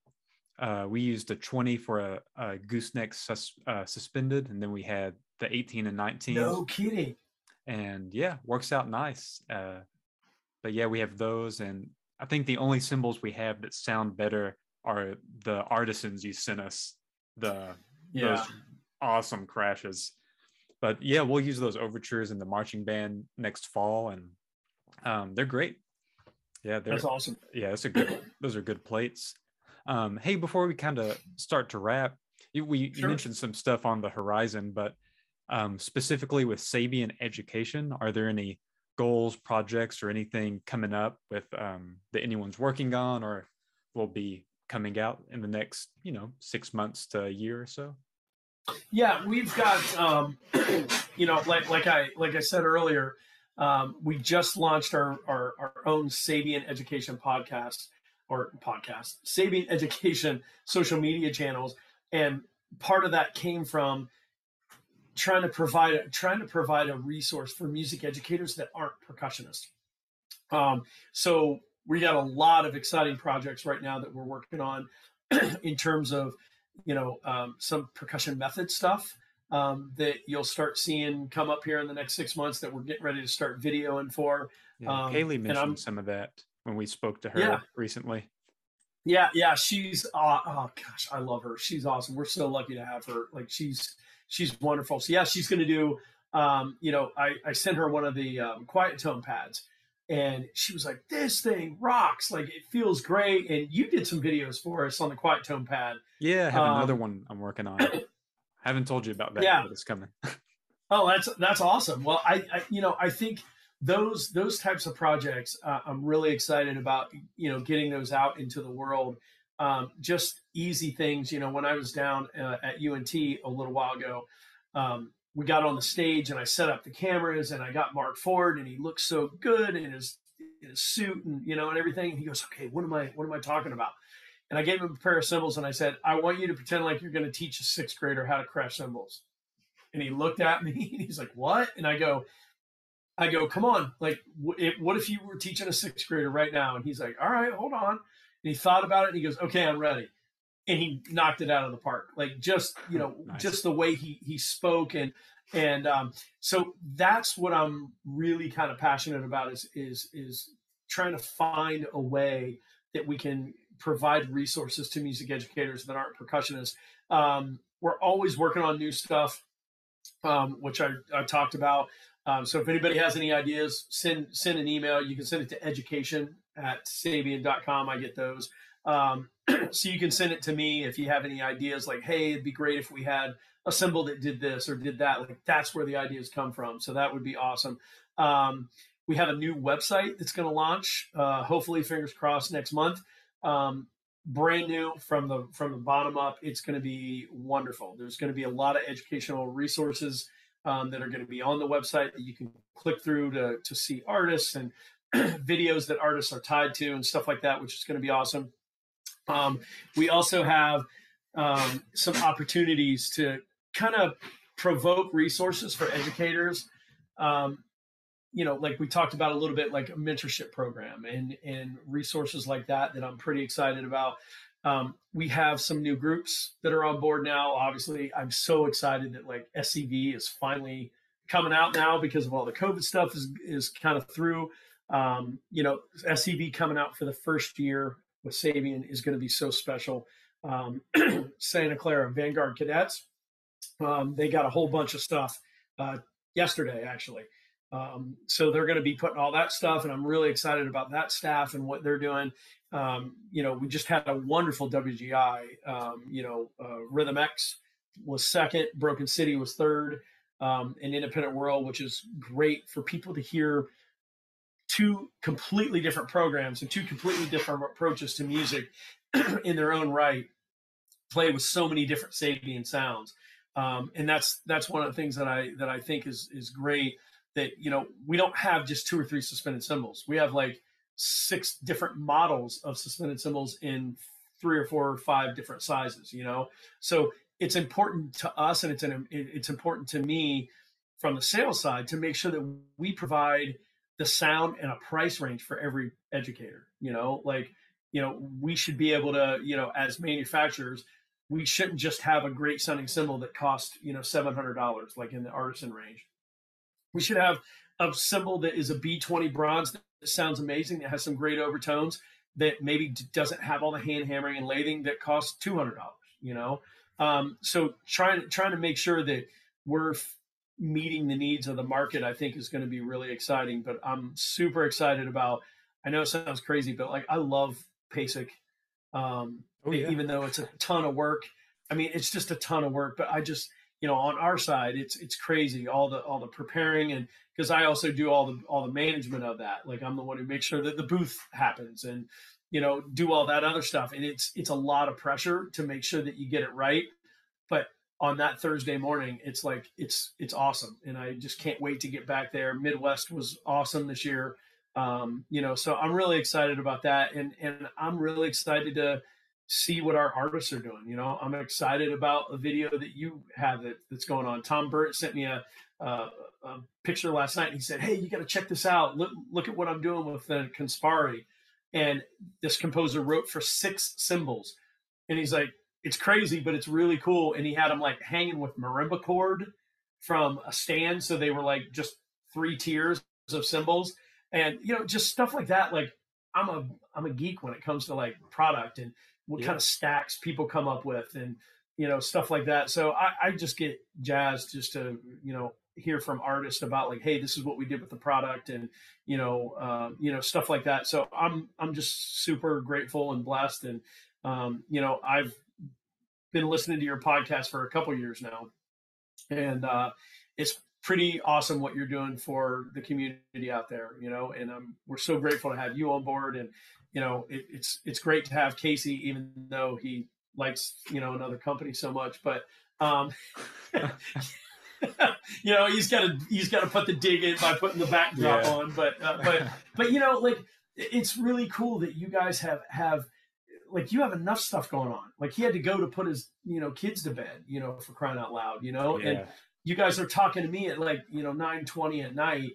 Uh, we used a twenty for a, a gooseneck sus, uh, suspended, and then we had the eighteen and nineteen. No kidding. And yeah, works out nice. Uh, but yeah, we have those. And I think the only cymbals we have that sound better are the artisans you sent us, the yeah. those awesome crashes. But yeah, we'll use those overtures in the marching band next fall. And um, they're great. Yeah, they're, that's awesome. Yeah, that's a good, those are good plates. Um, hey, before we kind of start to wrap, you, we sure. you mentioned some stuff on the horizon, but um, specifically with Sabian Education, are there any goals, projects, or anything coming up with um, that anyone's working on or will be coming out in the next, you know, six months to a year or so? Yeah, we've got, um, you know, like like I like I said earlier, um, we just launched our, our, our own Sabian Education podcast. or podcast, Sabian Education, social media channels. And part of that came from trying to provide trying to provide a resource for music educators that aren't percussionists. Um, so we got a lot of exciting projects right now that we're working on in terms of, you know, um, some percussion method stuff um, that you'll start seeing come up here in the next six months that we're getting ready to start videoing for. Yeah, um, Haley mentioned some of that when we spoke to her yeah. recently. Yeah, yeah, she's uh, oh gosh, I love her. She's awesome. We're so lucky to have her. Like she's she's wonderful. So yeah, she's going to do. Um, you know, I I sent her one of the um, quiet tone pads, and she was like, "This thing rocks! Like it feels great." And you did some videos for us on the quiet tone pad. Yeah, I have um, another one I'm working on. I haven't told you about that. Yeah, but it's coming. Oh, that's that's awesome. Well, I, I you know I think. Those those types of projects, uh, I'm really excited about, you know, getting those out into the world. Um, just easy things, you know. When I was down uh, at U N T a little while ago, um, we got on the stage and I set up the cameras and I got Mark Ford and he looked so good in his in his suit and you know and everything. And he goes, "Okay, what am I what am I talking about?" And I gave him a pair of cymbals and I said, "I want you to pretend like you're going to teach a sixth grader how to crash cymbals." And he looked at me and he's like, "What?" And I go. I go, come on, like, it, what if you were teaching a sixth grader right now? And he's like, all right, hold on. And he thought about it and he goes, okay, I'm ready. And he knocked it out of the park. Like just, you know, nice. Just the way he he spoke. And and um, so that's what I'm really kind of passionate about is, is, is trying to find a way that we can provide resources to music educators that aren't percussionists. Um, we're always working on new stuff, um, which I, I talked about. Um, so if anybody has any ideas, send send an email. You can send it to education at sabian dot com. I get those. Um, so you can send it to me if you have any ideas like, hey, it'd be great if we had a symbol that did this or did that. Like that's where the ideas come from. So that would be awesome. Um, we have a new website that's going to launch, uh, hopefully, fingers crossed, next month. Um, brand new from the, from the bottom up. It's going to be wonderful. There's going to be a lot of educational resources Um, that are going to be on the website that you can click through to, to see artists and videos that artists are tied to and stuff like that, which is going to be awesome. Um, we also have um, some opportunities to kind of provoke resources for educators. Um, you know, like we talked about a little bit, like a mentorship program and, and resources like that, that I'm pretty excited about. Um, we have some new groups that are on board now. Obviously, I'm so excited that like S C V is finally coming out now because of all the COVID stuff is, is kind of through. Um, you know, S C V coming out for the first year with Sabian is going to be so special. Um, Santa Clara Vanguard cadets, um, they got a whole bunch of stuff uh, yesterday, actually. Um, so they're going to be putting all that stuff, and I'm really excited about that staff and what they're doing. Um, you know, we just had a wonderful W G I, um, you know, uh, Rhythm X was second, Broken City was third, um, and Independent World, which is great for people to hear two completely different programs and two completely different approaches to music in their own right, play with so many different Sabian sounds. Um, and that's, that's one of the things that I, that I think is, is great. That, you know, we don't have just two or three suspended cymbals. We have like six different models of suspended cymbals in three or four or five different sizes, you know? So it's important to us, and it's an, it's important to me from the sales side to make sure that we provide the sound and a price range for every educator, you know? Like, you know, we should be able to, you know, as manufacturers, we shouldn't just have a great sounding cymbal that costs, you know, seven hundred dollars, like in the artisan range. We should have a cymbal that is a B twenty bronze that sounds amazing, that has some great overtones, that maybe doesn't have all the hand hammering and lathing that costs two hundred dollars, you know? Um, so trying, trying to make sure that we're meeting the needs of the market, I think is going to be really exciting. But I'm super excited about, I know it sounds crazy, but like I love PASIC, um, oh, yeah. even though it's a ton of work. I mean, it's just a ton of work, but I just... You know, on our side, it's it's crazy all the all the preparing, and because I also do all the all the management of that. Like I'm the one who makes sure that the booth happens, and you know, do all that other stuff. And it's it's a lot of pressure to make sure that you get it right. But on that Thursday morning, it's like it's it's awesome, and I just can't wait to get back there. Midwest was awesome this year, um, you know, so I'm really excited about that, and and I'm really excited to see what our artists are doing. You know, I'm excited about a video that you have that, that's going on. Tom Burritt sent me a, uh, a picture last night. And he said, hey, you got to check this out. Look, look at what I'm doing with the Campari. And this composer wrote for six cymbals. And he's like, it's crazy, but it's really cool. And he had them like hanging with marimba cord from a stand. So they were like just three tiers of cymbals and, you know, just stuff like that. Like I'm a, I'm a geek when it comes to like product and what yeah. kind of stacks people come up with and, you know, stuff like that. So I, I just get jazzed just to, you know, hear from artists about like, hey, this is what we did with the product and, you know, uh, you know, stuff like that. So I'm, I'm just super grateful and blessed. And, um, you know, I've been listening to your podcast for a couple of years now. And, uh, it's pretty awesome what you're doing for the community out there, you know, and I'm, we're so grateful to have you on board. And, you know, it, it's, it's great to have Casey, even though he likes, you know, another company so much, but, um, you know, he's got to, he's got to put the dig in by putting the backdrop yeah. on, but, uh, but, but, you know, like, it's really cool that you guys have, have, like, you have enough stuff going on. Like, he had to go to put his, you know, kids to bed, you know, for crying out loud, you know, yeah. and you guys are talking to me at like, you know, nine twenty at night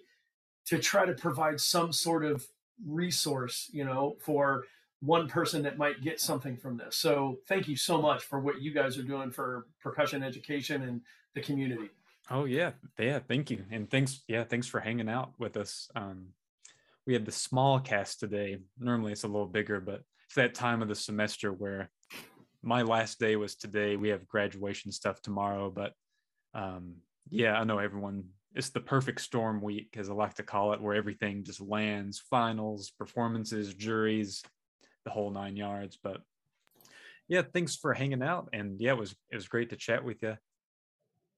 to try to provide some sort of resource, you know, for one person that might get something from this. So thank you so much for what you guys are doing for percussion education and the community. Oh yeah. Yeah. Thank you. And thanks. Yeah. Thanks for hanging out with us. Um, we had the small cast today. Normally it's a little bigger, but it's that time of the semester where my last day was today. We have graduation stuff tomorrow, but um, yeah, I know everyone, it's the perfect storm week, as I like to call it, where everything just lands, finals, performances, juries, the whole nine yards. But yeah, thanks for hanging out. And yeah, it was, it was great to chat with you.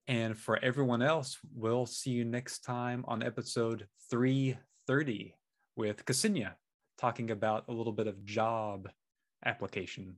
And for everyone else, we'll see you next time on episode three thirty with Ksenia, talking about a little bit of job application.